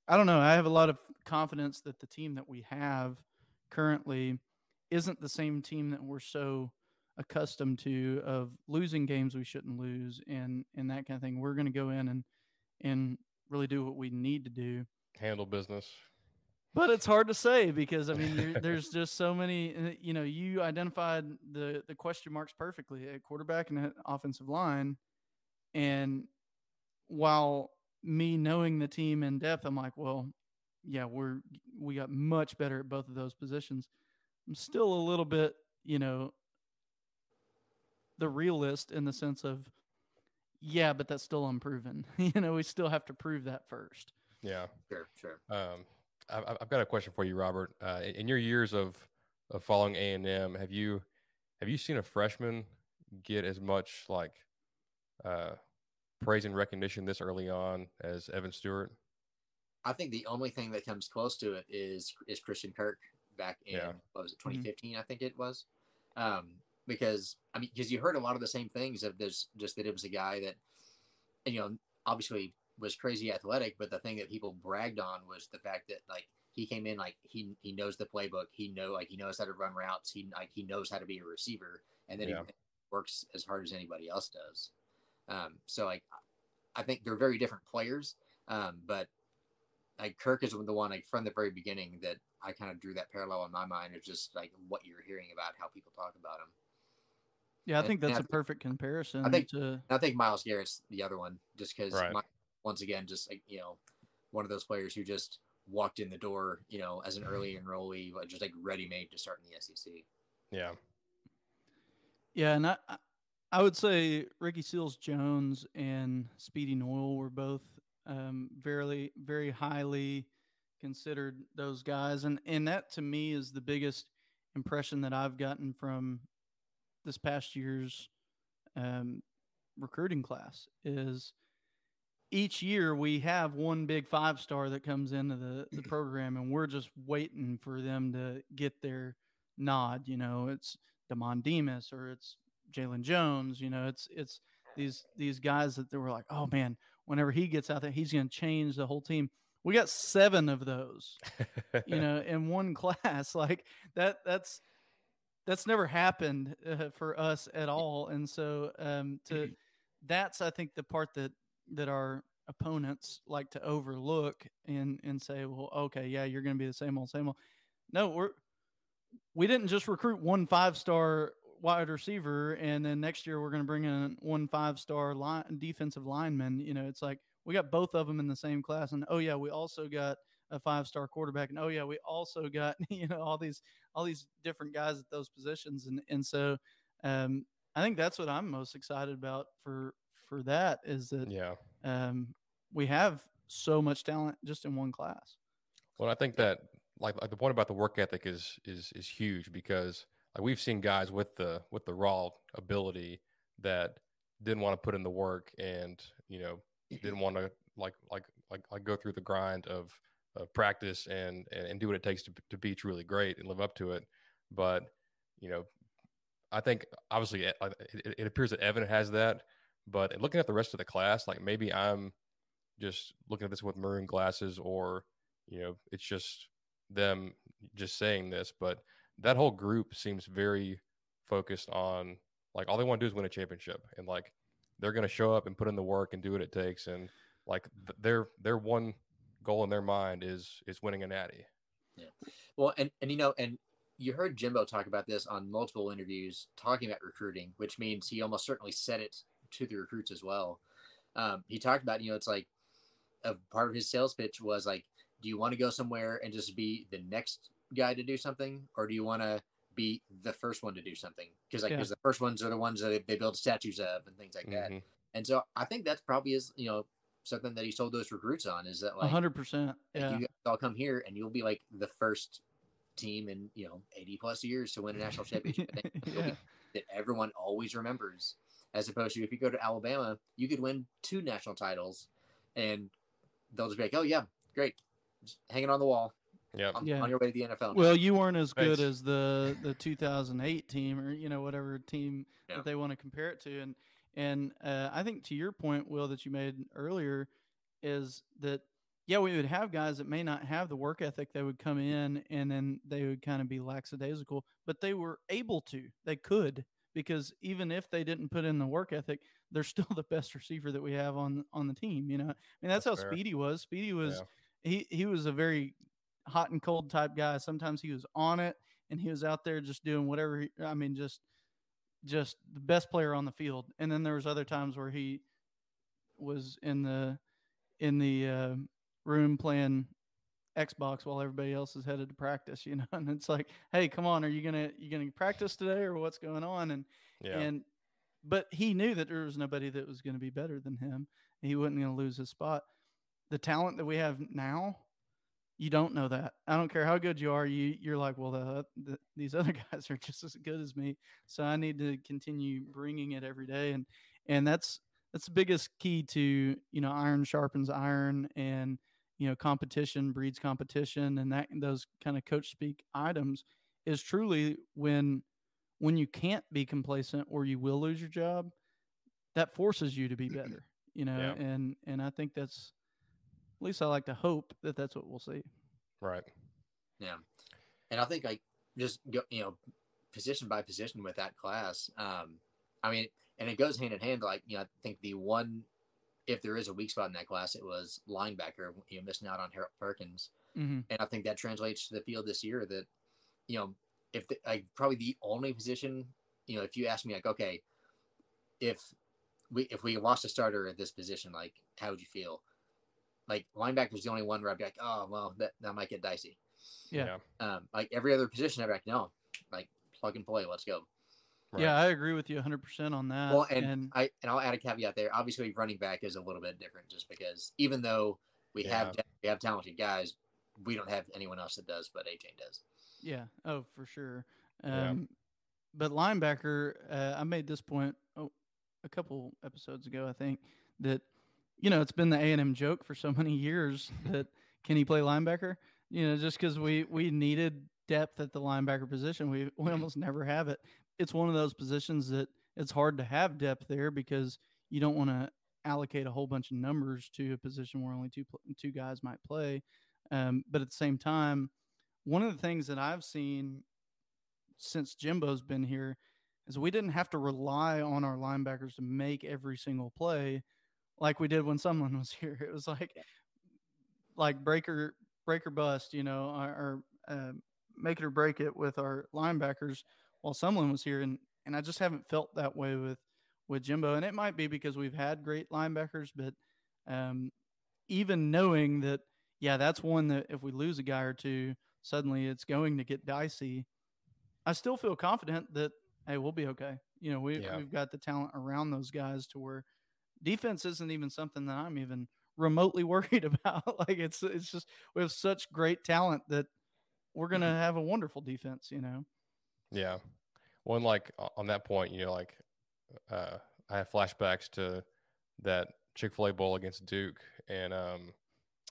I don't know. I have a lot of confidence that the team that we have currently isn't the same team that we're so accustomed to of losing games we shouldn't lose and that kind of thing. We're going to go in and really do what we need to do. Handle business. But it's hard to say because, I mean, there's just so many, you know, you identified the question marks perfectly at quarterback and at offensive line. And while me knowing the team in depth, I'm like, well, yeah, we got much better at both of those positions. I'm still a little bit, you know, the realist in the sense of, yeah, but that's still unproven. You know, we still have to prove that first. Yeah, sure. I've got a question for you, Robert. In your years of following A&M, have you seen a freshman get as much like praise and recognition this early on as Evan Stewart? I think the only thing that comes close to it is Christian Kirk back in 2015, I think it was, because I mean, because you heard a lot of the same things of this, just that it was a guy that, and, you know, obviously was crazy athletic, but the thing that people bragged on was the fact that like he came in like he knows the playbook, he knows how to run routes, he knows how to be a receiver, and then he works as hard as anybody else does. So like I think they're very different players, but. Like Kirk is the one, like from the very beginning, that I kind of drew that parallel in my mind. It's just like what you're hearing about how people talk about him. Yeah, I think that's a perfect comparison. I think Myles Garrett's the other one, just because once again, just like, you know, one of those players who just walked in the door, you know, as an early enrollee, just like ready-made to start in the SEC. Yeah. Yeah, and I would say Ricky Seals-Jones and Speedy Noil were both very, very highly considered those guys. And that, to me, is the biggest impression that I've gotten from this past year's recruiting class is each year we have one big five-star that comes into the program, and we're just waiting for them to get their nod. You know, it's Demond Demus or it's Jalen Jones. You know, it's these guys that they were like, oh man, whenever he gets out there, he's going to change the whole team. We got 7 of those, you know, in one class. Like that's never happened for us at all. And so that's, I think, the part that our opponents like to overlook and say, well, okay, yeah, you're going to be the same old, same old. No, we didn't just recruit 1 5-star wide receiver, and then next year we're going to bring in 1 5-star defensive lineman. You know, it's like we got both of them in the same class, and oh yeah, we also got a 5-star quarterback, and oh yeah, we also got, you know, all these different guys at those positions, and so I think that's what I'm most excited about for that is that we have so much talent just in one class. Well, I think that like the point about the work ethic is huge because. We've seen guys with the raw ability that didn't want to put in the work and, you know, didn't want to like go through the grind of practice and do what it takes to be truly great and live up to it. But, you know, I think obviously it appears that Evan has that, but looking at the rest of the class, like maybe I'm just looking at this with maroon glasses or, you know, it's just them just saying this, but that whole group seems very focused on like all they want to do is win a championship, and like they're going to show up and put in the work and do what it takes, and like their one goal in their mind is winning a natty. Yeah, well, and you know, and you heard Jimbo talk about this on multiple interviews talking about recruiting, which means he almost certainly said it to the recruits as well. He talked about, you know, it's like a part of his sales pitch was like, do you want to go somewhere and just be the next guy to do something, or do you want to be the first one to do something? Because because the first ones are the ones that they build statues of and things like that. And so I think that's probably is, you know, something that he sold those recruits on is that like 100%. Yeah. You guys all come here and you'll be like the first team in, you know, 80 plus years to win a national championship. That everyone always remembers, as opposed to if you go to Alabama, you could win 2 national titles and they'll just be like, oh yeah, great. Just hanging on the wall. On your way to the NFL. Well, you weren't as good as the 2008 team or, you know, whatever team that they want to compare it to. And I think to your point, Will, that you made earlier is that, yeah, we would have guys that may not have the work ethic. They would come in and then they would kind of be lackadaisical, but they were able to. They could, because even if they didn't put in the work ethic, they're still the best receiver that we have on the team, you know. I mean, that's how fair. Speedy was. Speedy was he was a very – hot and cold type guy. Sometimes he was on it and he was out there just doing whatever. Just the best player on the field. And then there was other times where he was in the room playing Xbox while everybody else is headed to practice, you know, and it's like, hey, come on, are you going to practice today or what's going on? But he knew that there was nobody that was going to be better than him. He wasn't going to lose his spot. The talent that we have now, you don't know that. I don't care how good you are. You're like, well, these other guys are just as good as me, so I need to continue bringing it every day. And that's the biggest key to, you know, iron sharpens iron, and, you know, competition breeds competition, and that those kind of coach speak items is truly when you can't be complacent or you will lose your job, that forces you to be better, you know. Yeah. And I think that's. At least I like to hope that that's what we'll see. Right. Yeah. And I think like just go, you know, position by position with that class. I mean, and it goes hand in hand. Like, you know, I think if there is a weak spot in that class, it was linebacker, you know, missing out on Harold Perkins. Mm-hmm. And I think that translates to the field this year that, you know, probably the only position, you know, if you ask me like, okay, if we lost a starter at this position, like, how would you feel? like linebacker's the only one where I'd be like, oh, well, that might get dicey. Yeah. Like every other position, I'd be like, no, like plug and play, let's go. Right. Yeah, I agree with you 100% on that. Well, I'll add a caveat there. Obviously, running back is a little bit different, just because even though we have talented guys, we don't have anyone else that does, but A-Chain does. Yeah. Oh, for sure. But linebacker, I made this point a couple episodes ago, I think, that it's been the A&M joke for so many years that can he play linebacker? Just because we needed depth at the linebacker position, we almost never have it. It's one of those positions that it's hard to have depth there because you don't want to allocate a whole bunch of numbers to a position where only two guys might play. But at the same time, one of the things that I've seen since Jimbo's been here is we didn't have to rely on our linebackers to make every single play like we did when someone was here. It was like break or bust, or make it or break it with our linebackers while someone was here. And I just haven't felt that way with Jimbo. And it might be because we've had great linebackers, but even knowing that, that's one that if we lose a guy or two, suddenly it's going to get dicey. I still feel confident that, hey, we'll be okay. We've got the talent around those guys to where defense isn't even something that I'm even remotely worried about. Like it's just, we have such great talent that we're going to have a wonderful defense, Yeah. Well, and on that point, I have flashbacks to that Chick-fil-A Bowl against Duke and,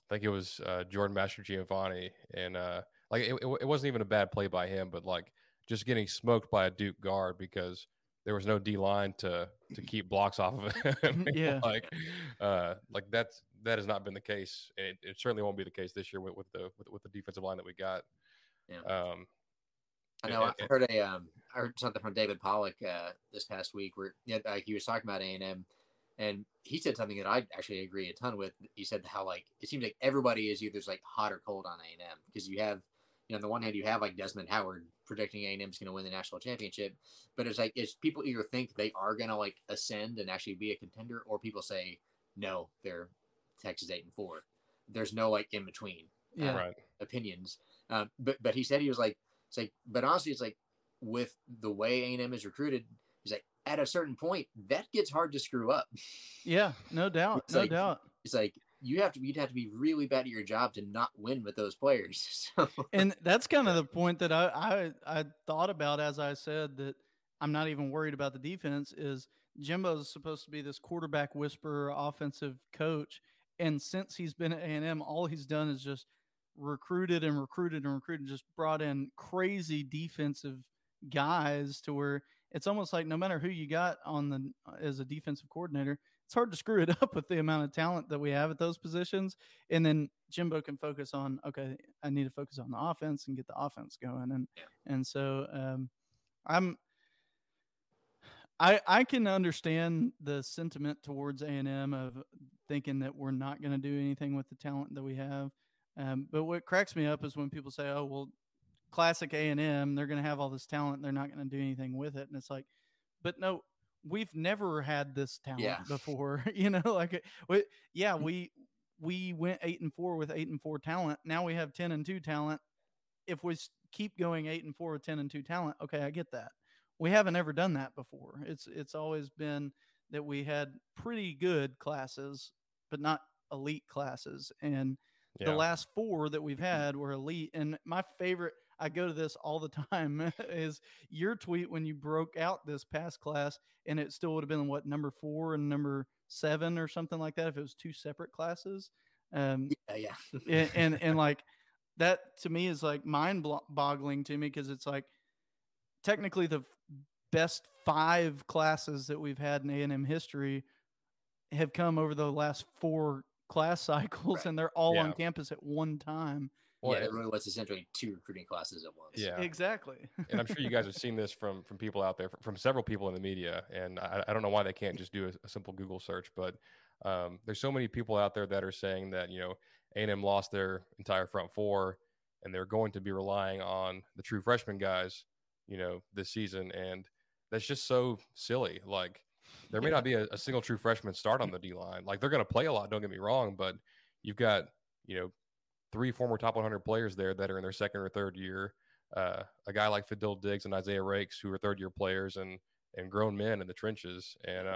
I think it was Jordan Master Giovanni, and it wasn't even a bad play by him, but just getting smoked by a Duke guard because there was no D line to keep blocks off of him. Yeah, that has not been the case, and it certainly won't be the case this year with the defensive line that we got. Yeah, I know. I heard something from David Pollock this past week where he was talking about A&M. And he said something that I actually agree a ton with. He said how it seems like everybody is either hot or cold on A&M because you have, on the one hand you have Desmond Howard predicting A&M is going to win the national championship, but it's people either think they are going to ascend and actually be a contender, or people say no, they're Texas 8-4. There's no in between opinions. But he said he was but honestly it's with the way A&M is recruited, he's at a certain point, that gets hard to screw up. Yeah, no doubt. It's you'd have to be really bad at your job to not win with those players. So. And that's kind of the point that I thought about as I said that I'm not even worried about the defense is Jimbo's supposed to be this quarterback whisperer offensive coach. And since he's been at A&M, all he's done is just recruited and just brought in crazy defensive guys to where it's almost no matter who you got on as a defensive coordinator, it's hard to screw it up with the amount of talent that we have at those positions. And then Jimbo can focus on, okay, I need to focus on the offense and get the offense going. And so I can understand the sentiment towards A&M of thinking that we're not going to do anything with the talent that we have. But what cracks me up is when people say, oh, well, classic A&M, they're going to have all this talent. They're not going to do anything with it. And it's but no, we've never had this talent before. We went 8-4 with 8-4 talent. Now we have 10-2 talent. If we keep going 8-4 with 10-2 talent, okay, I get that. We haven't ever done that before. It's always been that we had pretty good classes, but not elite classes. And the last four that we've had were elite. And my favorite, I go to this all the time, is your tweet when you broke out this past class, and it still would have been, number 4 and number 7 or something like that if it was two separate classes. That to me is mind-boggling to me because it's technically the best 5 classes that we've had in A&M history have come over the last 4 class cycles, right. And they're all on campus at one time. Well, it really was essentially 2 recruiting classes at once. Yeah, exactly. And I'm sure you guys have seen this from people out there, from several people in the media. And I don't know why they can't just do a simple Google search, but there's so many people out there that are saying that, A&M lost their entire front 4 and they're going to be relying on the true freshman guys, this season. And that's just so silly. There may not be a single true freshman start on the D line. They're going to play a lot, don't get me wrong, but you've got, you know, three former top 100 players there that are in their second or third year. A guy like Fadil Diggs and Isaiah Rakes, who are third-year players and grown men in the trenches. And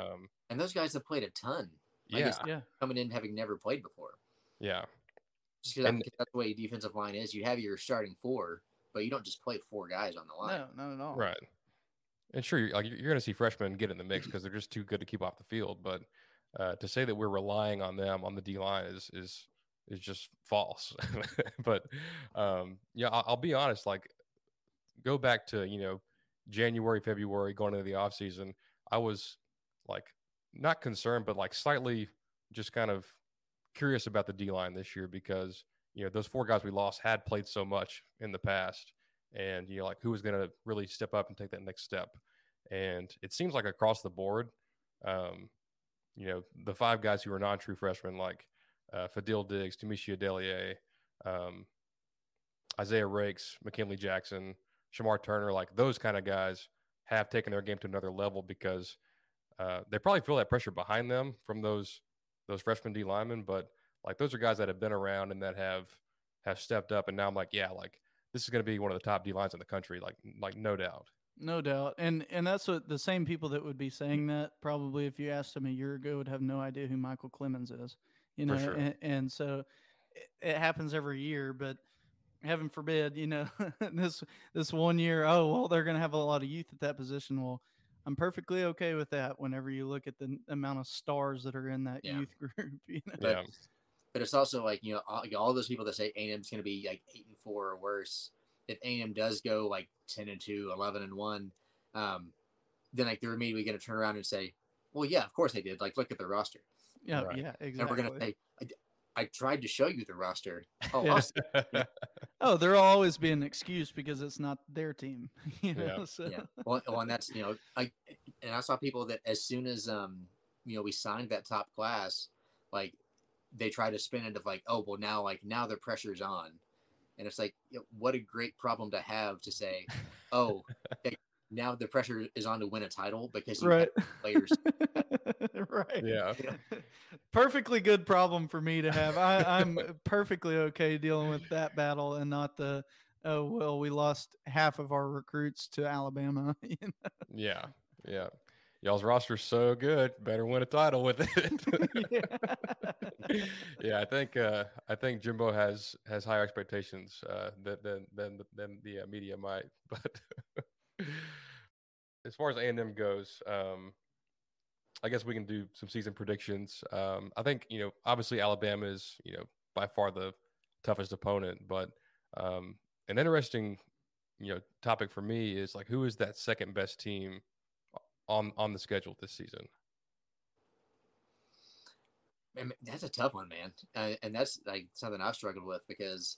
those guys have played a ton. Yeah. Coming in having never played before. Yeah. Just because that's the way defensive line is. You have your starting four, but you don't just play four guys on the line. No, not at all. Right. And sure, you're going to see freshmen get in the mix because they're just too good to keep off the field. But to say that we're relying on them on the D line is just false. But yeah, I'll be honest. Like, go back to, you know, January, February, going into the offseason, I was like not concerned, but like slightly just kind of curious about the D line this year because, you know, those four guys we lost had played so much in the past. And, you know, like who was going to really step up and take that next step? And it seems like across the board, you know, the five guys who are non-true freshmen, like Fadil Diggs, Tamisha Delier, Isaiah Rakes, McKinley Jackson, Shamar Turner, like those kind of guys have taken their game to another level because they probably feel that pressure behind them from those freshman D linemen. But like those are guys that have been around and that have stepped up. And now I'm like, yeah, like, this is going to be one of the top D lines in the country, like no doubt. No doubt. And that's what the same people that would be saying that probably if you asked them a year ago would have no idea who Michael Clemens is, you know. For sure. And so it happens every year, but heaven forbid, you know, this one year, oh, well, they're going to have a lot of youth at that position. Well, I'm perfectly okay with that whenever you look at the amount of stars that are in that youth group, you know. Yeah. But it's also like, you know, all those people that say A&M's going to be like 8-4 or worse. If A&M does go like 10-2, 11-1, then like they're immediately going to turn around and say, well, yeah, of course they did. Like, look at the roster. Yeah, right. Yeah, exactly. And we're going to say, I tried to show you the roster. Oh, yeah. Awesome. Yeah. Oh, there'll always be an excuse because it's not their team. You know? Yeah. So. Yeah. Well, and that's, you know, I saw people that as soon as, you know, we signed that top class, like, they try to spin it of like, oh, well now, like now the pressure's on. And it's like, you know, what a great problem to have to say, oh, okay, now the pressure is on to win a title because you have players. Right. Yeah. You know? Perfectly good problem for me to have. I'm perfectly okay dealing with that battle and not the, oh, well, we lost half of our recruits to Alabama. You know? Yeah. Yeah. Y'all's roster's so good, better win a title with it. Yeah. Yeah, I think Jimbo has higher expectations than the media might. But as far as A&M goes, I guess we can do some season predictions. I think, you know, obviously Alabama is, you know, by far the toughest opponent. But an interesting, you know, topic for me is like, who is that second best team on the schedule this season? And that's a tough one, man. And that's like something I've struggled with because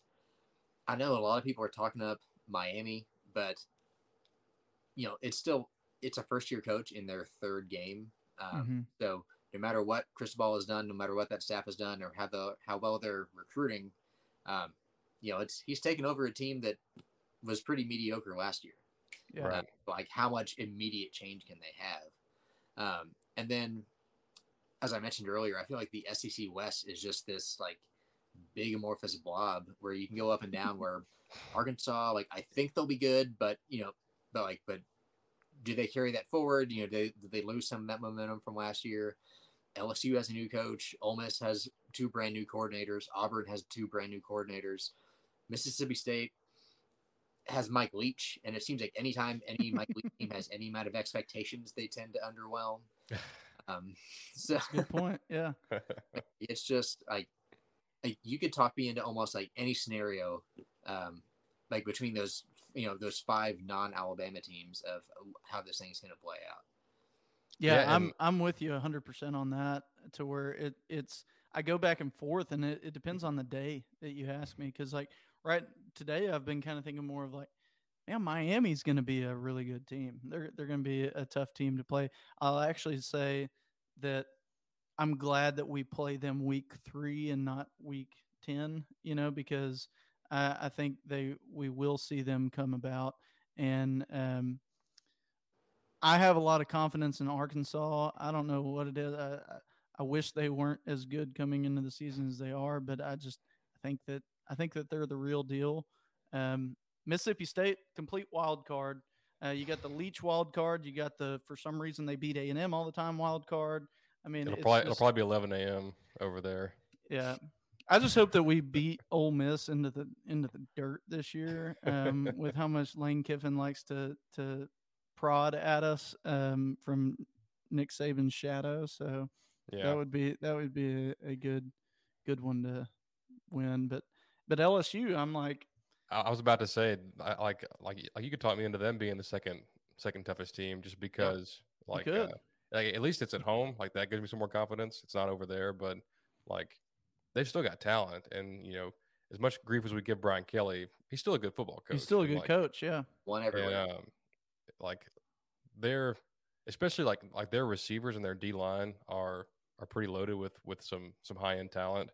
I know a lot of people are talking up Miami, but you know, it's a first year coach in their third game. So no matter what Cristobal has done, no matter what that staff has done or how well they're recruiting, you know, he's taken over a team that was pretty mediocre last year. Yeah. Right. Like how much immediate change can they have? And then, as I mentioned earlier, I feel like the SEC West is just this like big amorphous blob where you can go up and down where Arkansas, like, I think they'll be good, but you know, but do they carry that forward? You know, did they lose some of that momentum from last year? LSU has a new coach. Ole Miss has two brand new coordinators. Auburn has two brand new coordinators. Mississippi State has Mike Leach, and it seems like anytime any Mike Leach team has any amount of expectations, they tend to underwhelm. So that's a good point. Yeah. It's just like you could talk me into almost like any scenario, like between those, you know, those five non-Alabama teams of how this thing's going to play out. Yeah, yeah, I'm with you 100% on that, to where it's I go back and forth, and it depends on the day that you ask me, because like right today I've been kind of thinking more of like, man, Miami's going to be a really good team. They're going to be a tough team to play. I'll actually say that I'm glad that we play them week 3 and not week 10, you know, because I think we will see them come about. And I have a lot of confidence in Arkansas. I don't know what it is. I wish they weren't as good coming into the season as they are, but I think that they're the real deal. Mississippi State, complete wild card. You got the Leach wild card. You got the, for some reason they beat A&M all the time, wild card. I mean, it'll probably be 11 a.m. over there. Yeah, I just hope that we beat Ole Miss into the dirt this year. With how much Lane Kiffin likes to prod at us from Nick Saban's shadow. So yeah, that would be a good one to win. But LSU, I'm like, I was about to say, like you could talk me into them being the second toughest team, just because like at least it's at home. Like that gives me some more confidence. It's not over there, but like they've still got talent, and you know, as much grief as we give Brian Kelly, he's still a good football coach. He's still a good coach. Yeah, won every week. Like they're especially like their receivers and their D line are pretty loaded with some high end talent.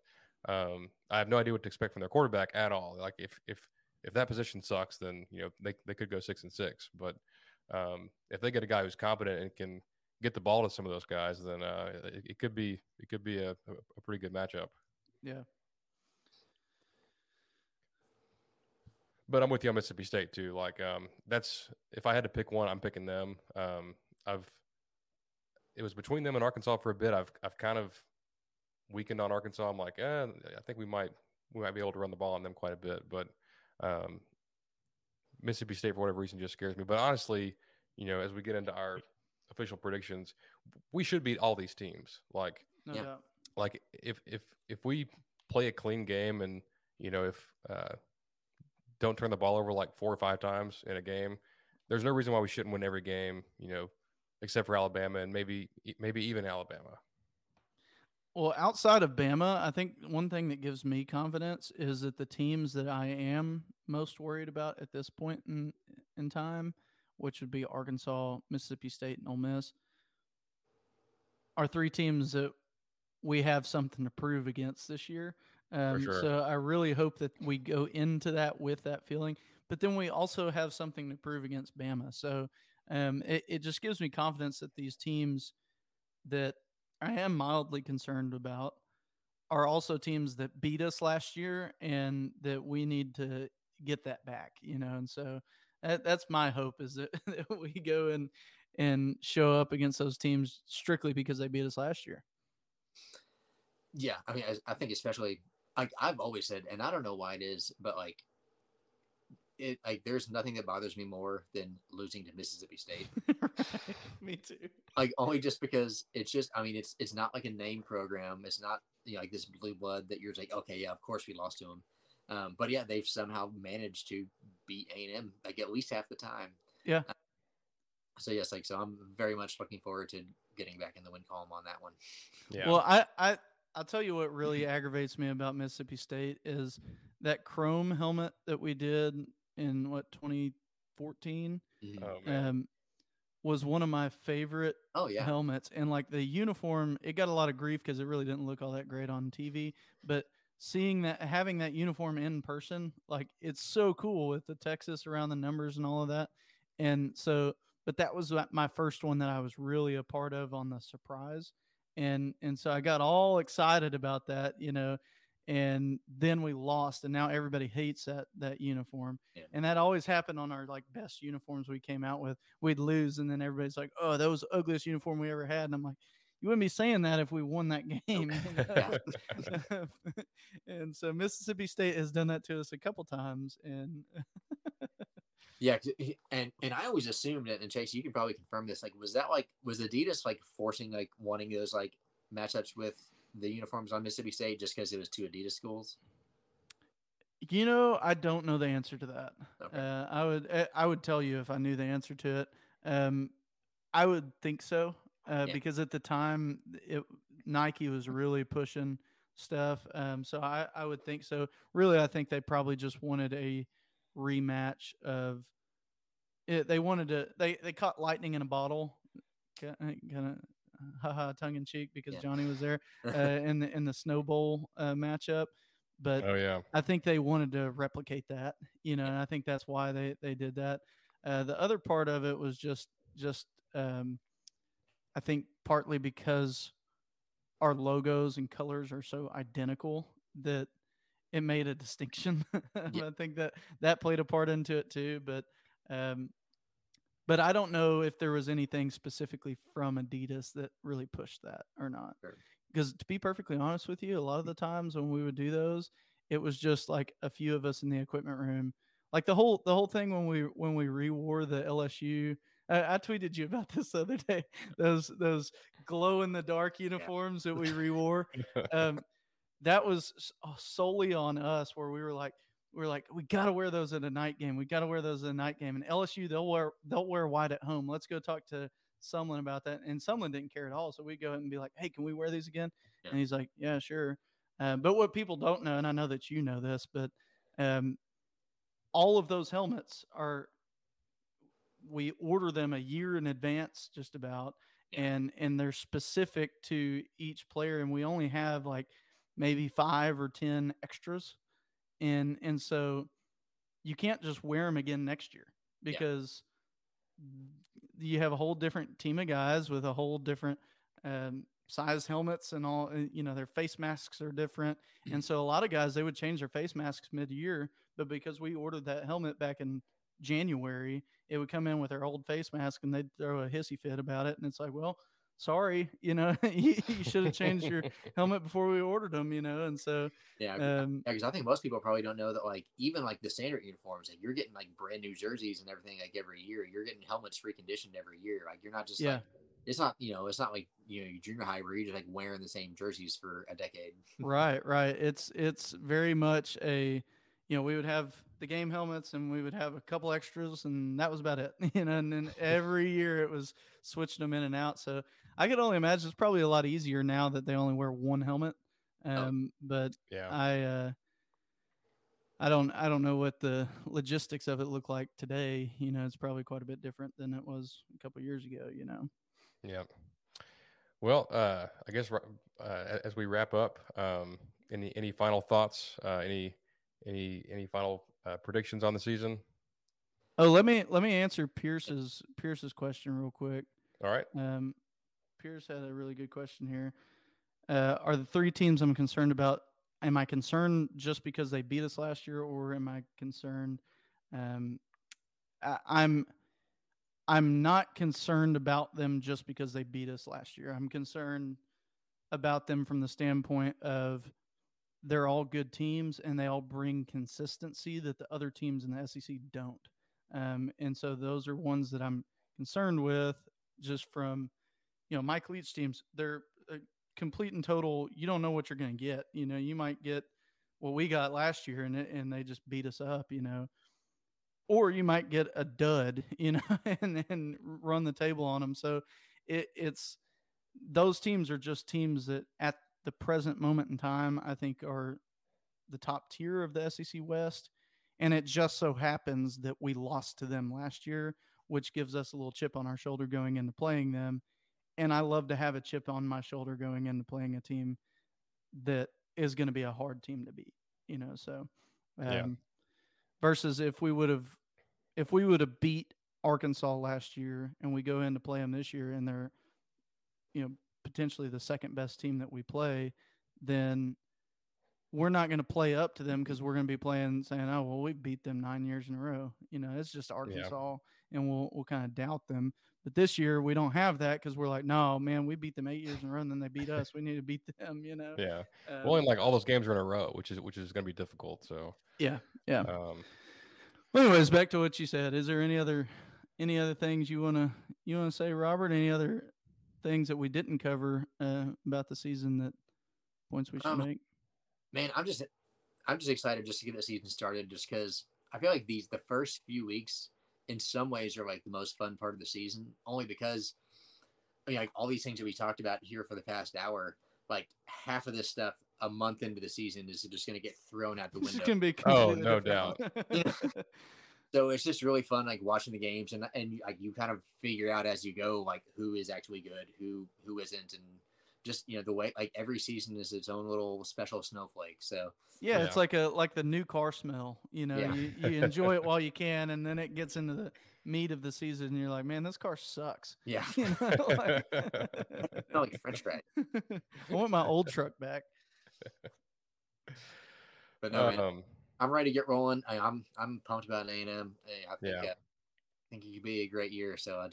I have no idea what to expect from their quarterback at all. Like if that position sucks, then you know they could go 6-6. But if they get a guy who's competent and can get the ball to some of those guys, then it could be a pretty good matchup. Yeah. But I'm with you on Mississippi State too. Like that's, if I had to pick one, I'm picking them. It was between them and Arkansas for a bit. I've kind of weakened on Arkansas. I'm like, I think we might be able to run the ball on them quite a bit, but. Mississippi State for whatever reason just scares me. But honestly, you know, as we get into our official predictions, we should beat all these teams. Like, no doubt. Like if we play a clean game and you know if don't turn the ball over like 4 or 5 times in a game, there's no reason why we shouldn't win every game. You know, except for Alabama and maybe even Alabama. Well, outside of Bama, I think one thing that gives me confidence is that the teams that I am most worried about at this point in time, which would be Arkansas, Mississippi State, and Ole Miss, are 3 teams that we have something to prove against this year. Sure. So I really hope that we go into that with that feeling. But then we also have something to prove against Bama. So it just gives me confidence that these teams that – I am mildly concerned about are also teams that beat us last year and that we need to get that back, you know? And so that's my hope is that we go and show up against those teams strictly because they beat us last year. Yeah. I mean, I think especially like I've always said, and I don't know why it is, but like it, like there's nothing that bothers me more than losing to Mississippi State. Right. Me too. Like only just because it's just, I mean, it's not like a name program. It's not you know, like this blue blood that you're like, okay, yeah, of course we lost to them. But yeah, they've somehow managed to beat A&M like at least half the time. Yeah. So yes, like, so I'm very much looking forward to getting back in the win column on that one. Yeah. Well, I'll tell you what really aggravates me about Mississippi State is that chrome helmet that we did in 2014 was one of my favorite helmets. And like the uniform, it got a lot of grief because it really didn't look all that great on TV, but seeing that, having that uniform in person, like it's so cool with the Texas around the numbers and all of that. And so, but that was my first one that I was really a part of on the surprise. And so I got all excited about that, you know, and then we lost, and now everybody hates that uniform. Yeah. And that always happened on our like best uniforms we came out with. We'd lose, and then everybody's like, "Oh, that was the ugliest uniform we ever had." And I'm like, "You wouldn't be saying that if we won that game." And so Mississippi State has done that to us a couple times, and yeah, and I always assumed that. And Chase, you can probably confirm this. Like, was Adidas like forcing like wanting those like matchups with the uniforms on Mississippi State just because it was 2 Adidas schools? You know, I don't know the answer to that. Okay. I would tell you if I knew the answer to it. I would think so because at the time Nike was really pushing stuff. So I would think so. Really, I think they probably just wanted a rematch of it. They wanted to. They caught lightning in a bottle. Kind of. Haha, tongue in cheek, because Johnny was there in the Snow Bowl matchup. But I think they wanted to replicate that, you know, and I think that's why they did that. The other part of it was just I think partly because our logos and colors are so identical that it made a distinction. Yeah. I think that played a part into it too. But I don't know if there was anything specifically from Adidas that really pushed that or not. Sure. Because to be perfectly honest with you, a lot of the times when we would do those, it was just like a few of us in the equipment room. Like the whole thing when we re-wore the LSU, I tweeted you about this the other day. Those glow in the dark uniforms that we re-wore, that was solely on us. Where we were like, we got to wear those at a night game. We got to wear those at a night game. And LSU, they'll wear white at home. Let's go talk to Sumlin about that. And Sumlin didn't care at all. So we go ahead and be like, hey, can we wear these again? Yeah. And he's like, yeah, sure. But what people don't know, and I know that you know this, but all of those helmets we order them a year in advance just about, and they're specific to each player. And we only have like maybe 5 or 10 extras. And so you can't just wear them again next year because you have a whole different team of guys with a whole different size helmets and all, you know, their face masks are different. And so a lot of guys, they would change their face masks mid-year, but because we ordered that helmet back in January, it would come in with their old face mask and they'd throw a hissy fit about it. And it's like, well, sorry, you know, you should have changed your helmet before we ordered them, you know? And so, because I think most people probably don't know that, like, even like the standard uniforms, like, you're getting like brand new jerseys and everything, like every year, you're getting helmets reconditioned every year. Like, you're not just like, it's not like, you know, your junior high where you're just like wearing the same jerseys for a decade. Right. It's very much a, you know, we would have the game helmets and we would have a couple extras and that was about it, you know, and then every year it was switching them in and out. So I could only imagine it's probably a lot easier now that they only wear one helmet. I don't know what the logistics of it look like today. You know, it's probably quite a bit different than it was a couple of years ago, you know? Yeah. Well, I guess, as we wrap up, any final thoughts, any final predictions on the season? Oh, let me answer Pierce's question real quick. All right. Pierce had a really good question here. Are the three teams I'm concerned about? Am I concerned just because they beat us last year, or am I concerned? I'm not concerned about them just because they beat us last year. I'm concerned about them from the standpoint of they're all good teams and they all bring consistency that the other teams in the SEC don't. And so those are ones that I'm concerned with just from, you know, Mike Leach teams, they're complete and total. You don't know what you're going to get. You know, you might get what we got last year and they just beat us up, you know, or you might get a dud, you know, and then run the table on them. So it's those teams are just teams that at the present moment in time, I think, are the top tier of the SEC West. And it just so happens that we lost to them last year, which gives us a little chip on our shoulder going into playing them. And I love to have a chip on my shoulder going into playing a team that is going to be a hard team to beat, you know? So versus if we would have beat Arkansas last year and we go in to play them this year and they're, you know, potentially the second best team that we play, then we're not going to play up to them because we're going to be playing saying, oh, well, we beat them 9 years in a row. You know, it's just Arkansas and we'll kind of doubt them. But this year we don't have that because we're like, no, man, we beat them 8 years in a row and then they beat us. We need to beat them, you know? Yeah. Well, and like all those games are in a row, which is going to be difficult. So yeah. Well, anyways, back to what you said. Is there any other things you want to say, Robert? Any other things that we didn't cover about the season that points we should make? Man, I'm just excited just to get the season started just because I feel like the first few weeks in some ways are like the most fun part of the season, only because, I mean, like all these things that we talked about here for the past hour, like half of this stuff a month into the season is just going to get thrown out the window. This can be no doubt. So it's just really fun, like watching the games and like you kind of figure out as you go, like who is actually good, who isn't, and just, you know, the way like every season is its own little special snowflake. So yeah, it's like the new car smell. You know, you enjoy it while you can, and then it gets into the meat of the season, and you're like, man, this car sucks. Yeah. You know, like, oh, your French fry. I want my old truck back. But no, man, I'm ready to get rolling. I'm pumped about A&M. I think it could be a great year. So I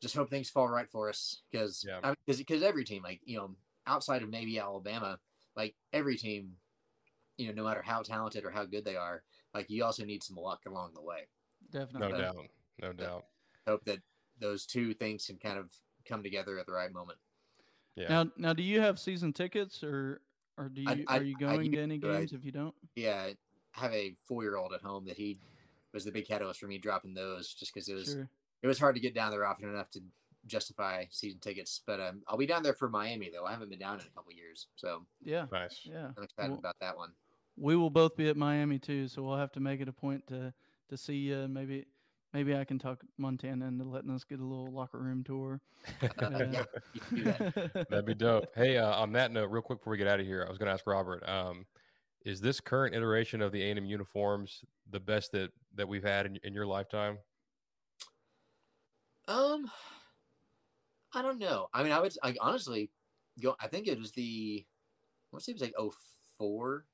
just hope things fall right for us, because because every team, like, you know, outside of maybe Alabama, like every team, you know, no matter how talented or how good they are, like you also need some luck along the way. Definitely. No doubt. Hope that those two things can kind of come together at the right moment. Yeah. Now do you have season tickets or do you, are you going to any games if you don't? Yeah. I have a 4-year-old at home that he was the big catalyst for me dropping those, just because it was hard to get down there often enough to justify season tickets. But I'll be down there for Miami though. I haven't been down in a couple of years. So yeah. Nice. Yeah. I'm excited about that one. We will both be at Miami too, so we'll have to make it a point to see you. Maybe I can talk Montana into letting us get a little locker room tour. That'd be dope. Hey, on that note, real quick before we get out of here, I was going to ask Robert, is this current iteration of the A&M uniforms the best that we've had in your lifetime? I don't know. I mean, I think it was it was 04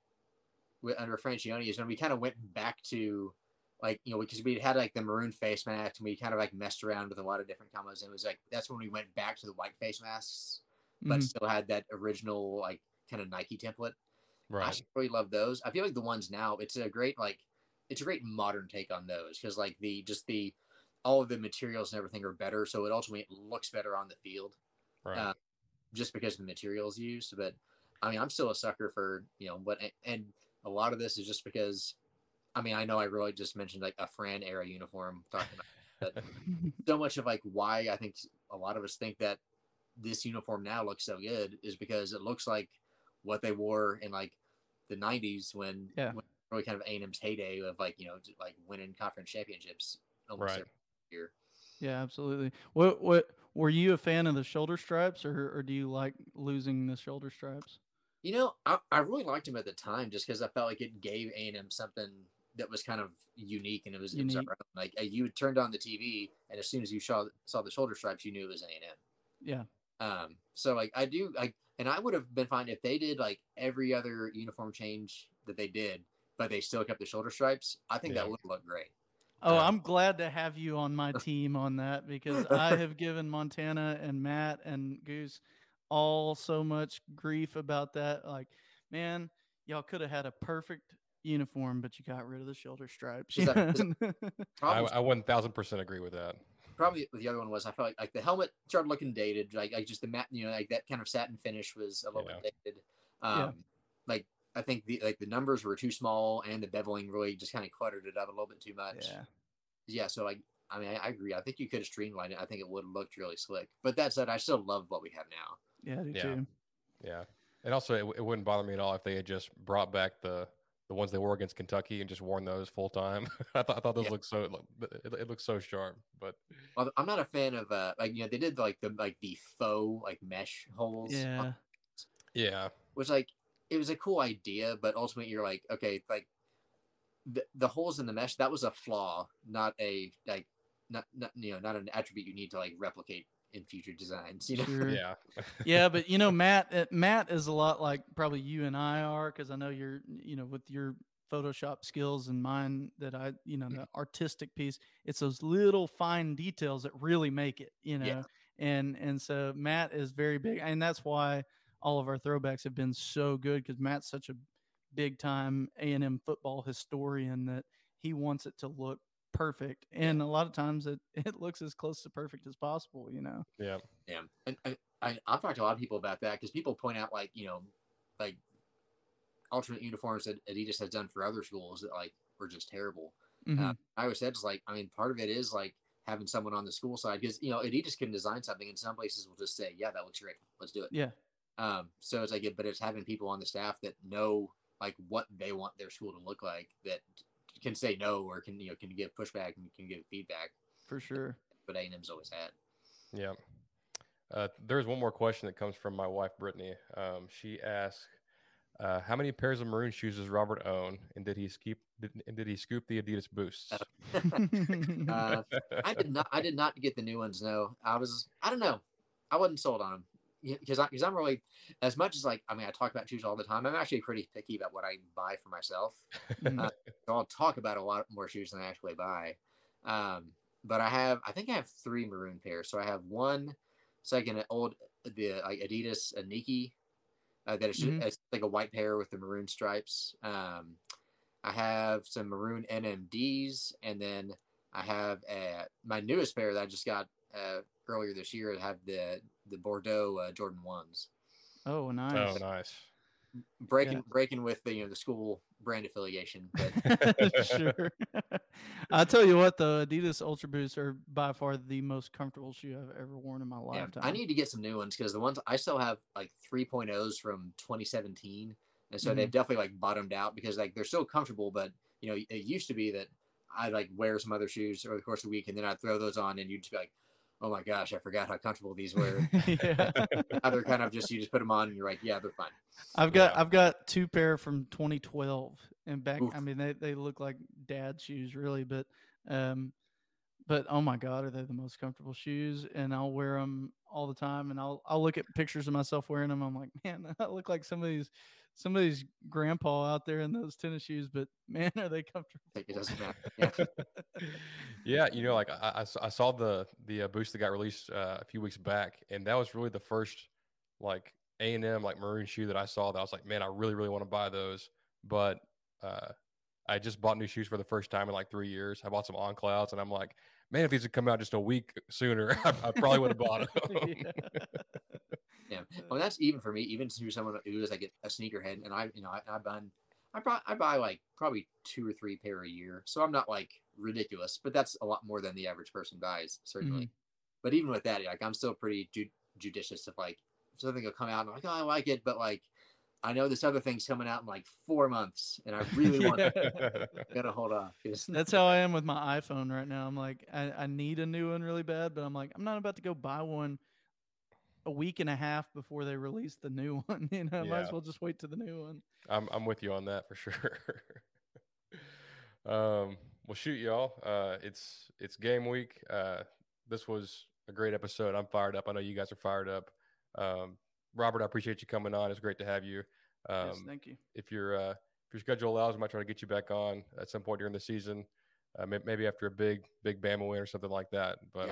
under Franchione is when we kind of went back to, like, you know, because we had like the maroon face mask and we kind of like messed around with a lot of different combos. And it was like, that's when we went back to the white face masks, but still had that original, like, kind of Nike template. Right. I really love those. I feel like the ones now, it's a great modern take on those. Cause like all of the materials and everything are better. So it ultimately looks better on the field, right? Just because of the materials used. But I mean, I'm still a sucker for, you know, and a lot of this is just because, I mean, I know I really just mentioned like a Fran era uniform talking about it, but so much of like why I think a lot of us think that this uniform now looks so good is because it looks like what they wore in like the 90s when really kind of A&M's heyday of like, you know, like winning conference championships almost every year. Yeah, absolutely. What were you a fan of the shoulder stripes or do you like losing the shoulder stripes? You know, I really liked him at the time just because I felt like it gave A&M something that was kind of unique, and it was our own. Like you turned on the TV, and as soon as you saw the shoulder stripes, you knew it was A&M. Yeah. So like I do like, and I would have been fine if they did like every other uniform change that they did, but they still kept the shoulder stripes. I think that would look great. Oh, I'm glad to have you on my team on that, because I have given Montana and Matt and Goose all so much grief about that. Like, man, y'all could have had a perfect uniform, but you got rid of the shoulder stripes. I 1,000% agree with that. Probably the other one was, I felt like the helmet started looking dated. Like just the matte, you know, like that kind of satin finish was a little bit dated. Like I think the numbers were too small, and the beveling really just kind of cluttered it up a little bit too much. Yeah. So like, I mean, I agree. I think you could have streamlined it. I think it would have looked really slick. But that said, I still love what we have now. Yeah, I do too. Yeah. And also, it wouldn't bother me at all if they had just brought back the ones they wore against Kentucky and just worn those full time. I thought those looked so it looked so sharp. But I'm not a fan of like, you know, they did like the faux like mesh holes. Yeah. Yeah. Which like it was a cool idea, but ultimately you're like, okay, like the holes in the mesh, that was a flaw, not a like not you know, not an attribute you need to like replicate in future designs, you know? Sure. Yeah. Yeah. But you know, Matt is a lot like probably you and I are, because I know you're, you know, with your Photoshop skills and mine that I, you know, the artistic piece, it's those little fine details that really make it, you know? Yeah. And so Matt is very big. And that's why all of our throwbacks have been so good, because Matt's such a big time A&M football historian that he wants it to look perfect, and a lot of times it looks as close to perfect as possible, you know. Yeah And I've talked to a lot of people about that, because people point out, like, you know, like alternate uniforms that Adidas has done for other schools that like were just terrible. I always said, it's like, I mean, part of it is like having someone on the school side, because, you know, Adidas can design something and some places will just say, yeah, that looks great, let's do it. So it's like but it's having people on the staff that know like what they want their school to look like, that can say no, or can, you know, can give pushback and can give feedback for sure. But A&M's always had. Yeah. There's one more question that comes from my wife, Brittany. She asks, How many pairs of maroon shoes does Robert own, and did he scoop the Adidas Boosts? I did not get the new ones. No, I don't know. I wasn't sold on them because I'm really, as much as I talk about shoes all the time. I'm actually pretty picky about what I buy for myself. So I'll talk about a lot more shoes than I actually buy. But I think I have three maroon pairs. So I have one, it's like an old, Adidas Nike, that is it's like a white pair with the maroon stripes. I have some maroon NMDs, and then I have my newest pair that I just got earlier this year. I have the Bordeaux Jordan 1s. Oh, nice! Oh, nice. Breaking with the the school brand affiliation. But. Sure. I'll tell you what, the Adidas Ultra Boosts are by far the most comfortable shoe I've ever worn in my lifetime. I need to get some new ones because the ones I still have 3.0s from 2017, and so they've definitely bottomed out because they're still comfortable. But it used to be that I wear some other shoes over the course of the week, and then I'd throw those on, and you'd just be like, oh my gosh, I forgot how comfortable these were. Now they're kind of you just put them on and you're like, yeah, they're fine. I've got two pair from 2012 and back. Oof. I mean, they look like dad shoes really, but oh my God, are they the most comfortable shoes? And I'll wear them all the time. And I'll look at pictures of myself wearing them. I'm like, man, I look like somebody's grandpa out there in those tennis shoes, but man, are they comfortable? It doesn't matter. Yeah. Yeah, I saw the Boost that got released a few weeks back, and that was really the first A&M maroon shoe that I saw that I was like, man, I really, really want to buy those. But I just bought new shoes for the first time in 3 years. I bought some On Clouds, and I'm like, man, if these had come out just a week sooner, I probably would have bought them. Yeah, well, that's even for me. Even to someone who is a sneakerhead, and I buy probably 2 or 3 pair a year, so I'm not ridiculous, but that's a lot more than the average person buys, certainly. But even with that, I'm still pretty judicious of something will come out and I'm oh, I like it, but I know this other thing's coming out in 4 months, and I really want to gotta hold off. That's how I am with my iPhone right now. I'm I need a new one really bad, but I'm not about to go buy one a week and a half before they release the new one. I might as well just wait to the new one. I'm with you on that for sure. Well, shoot, y'all. It's game week. This was a great episode. I'm fired up. I know you guys are fired up. Robert, I appreciate you coming on. It's great to have you. Yes, thank you. If your schedule allows, I might try to get you back on at some point during the season. Maybe after a big Bama win or something like that. But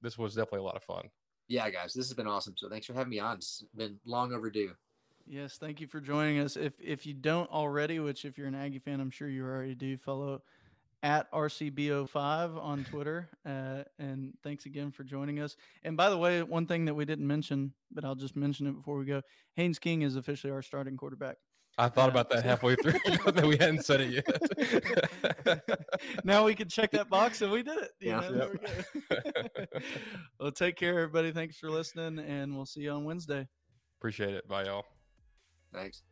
this was definitely a lot of fun. Yeah, guys, this has been awesome. So thanks for having me on. It's been long overdue. Yes, thank you for joining us. If you don't already, which if you're an Aggie fan, I'm sure you already do, follow at RCBO5 on Twitter. And thanks again for joining us. And by the way, one thing that we didn't mention, but I'll just mention it before we go, Haynes King is officially our starting quarterback. I thought about that halfway through, but we hadn't said it yet. Now we can check that box, and we did it. Well, take care, everybody. Thanks for listening, and we'll see you on Wednesday. Appreciate it. Bye, y'all. Thanks.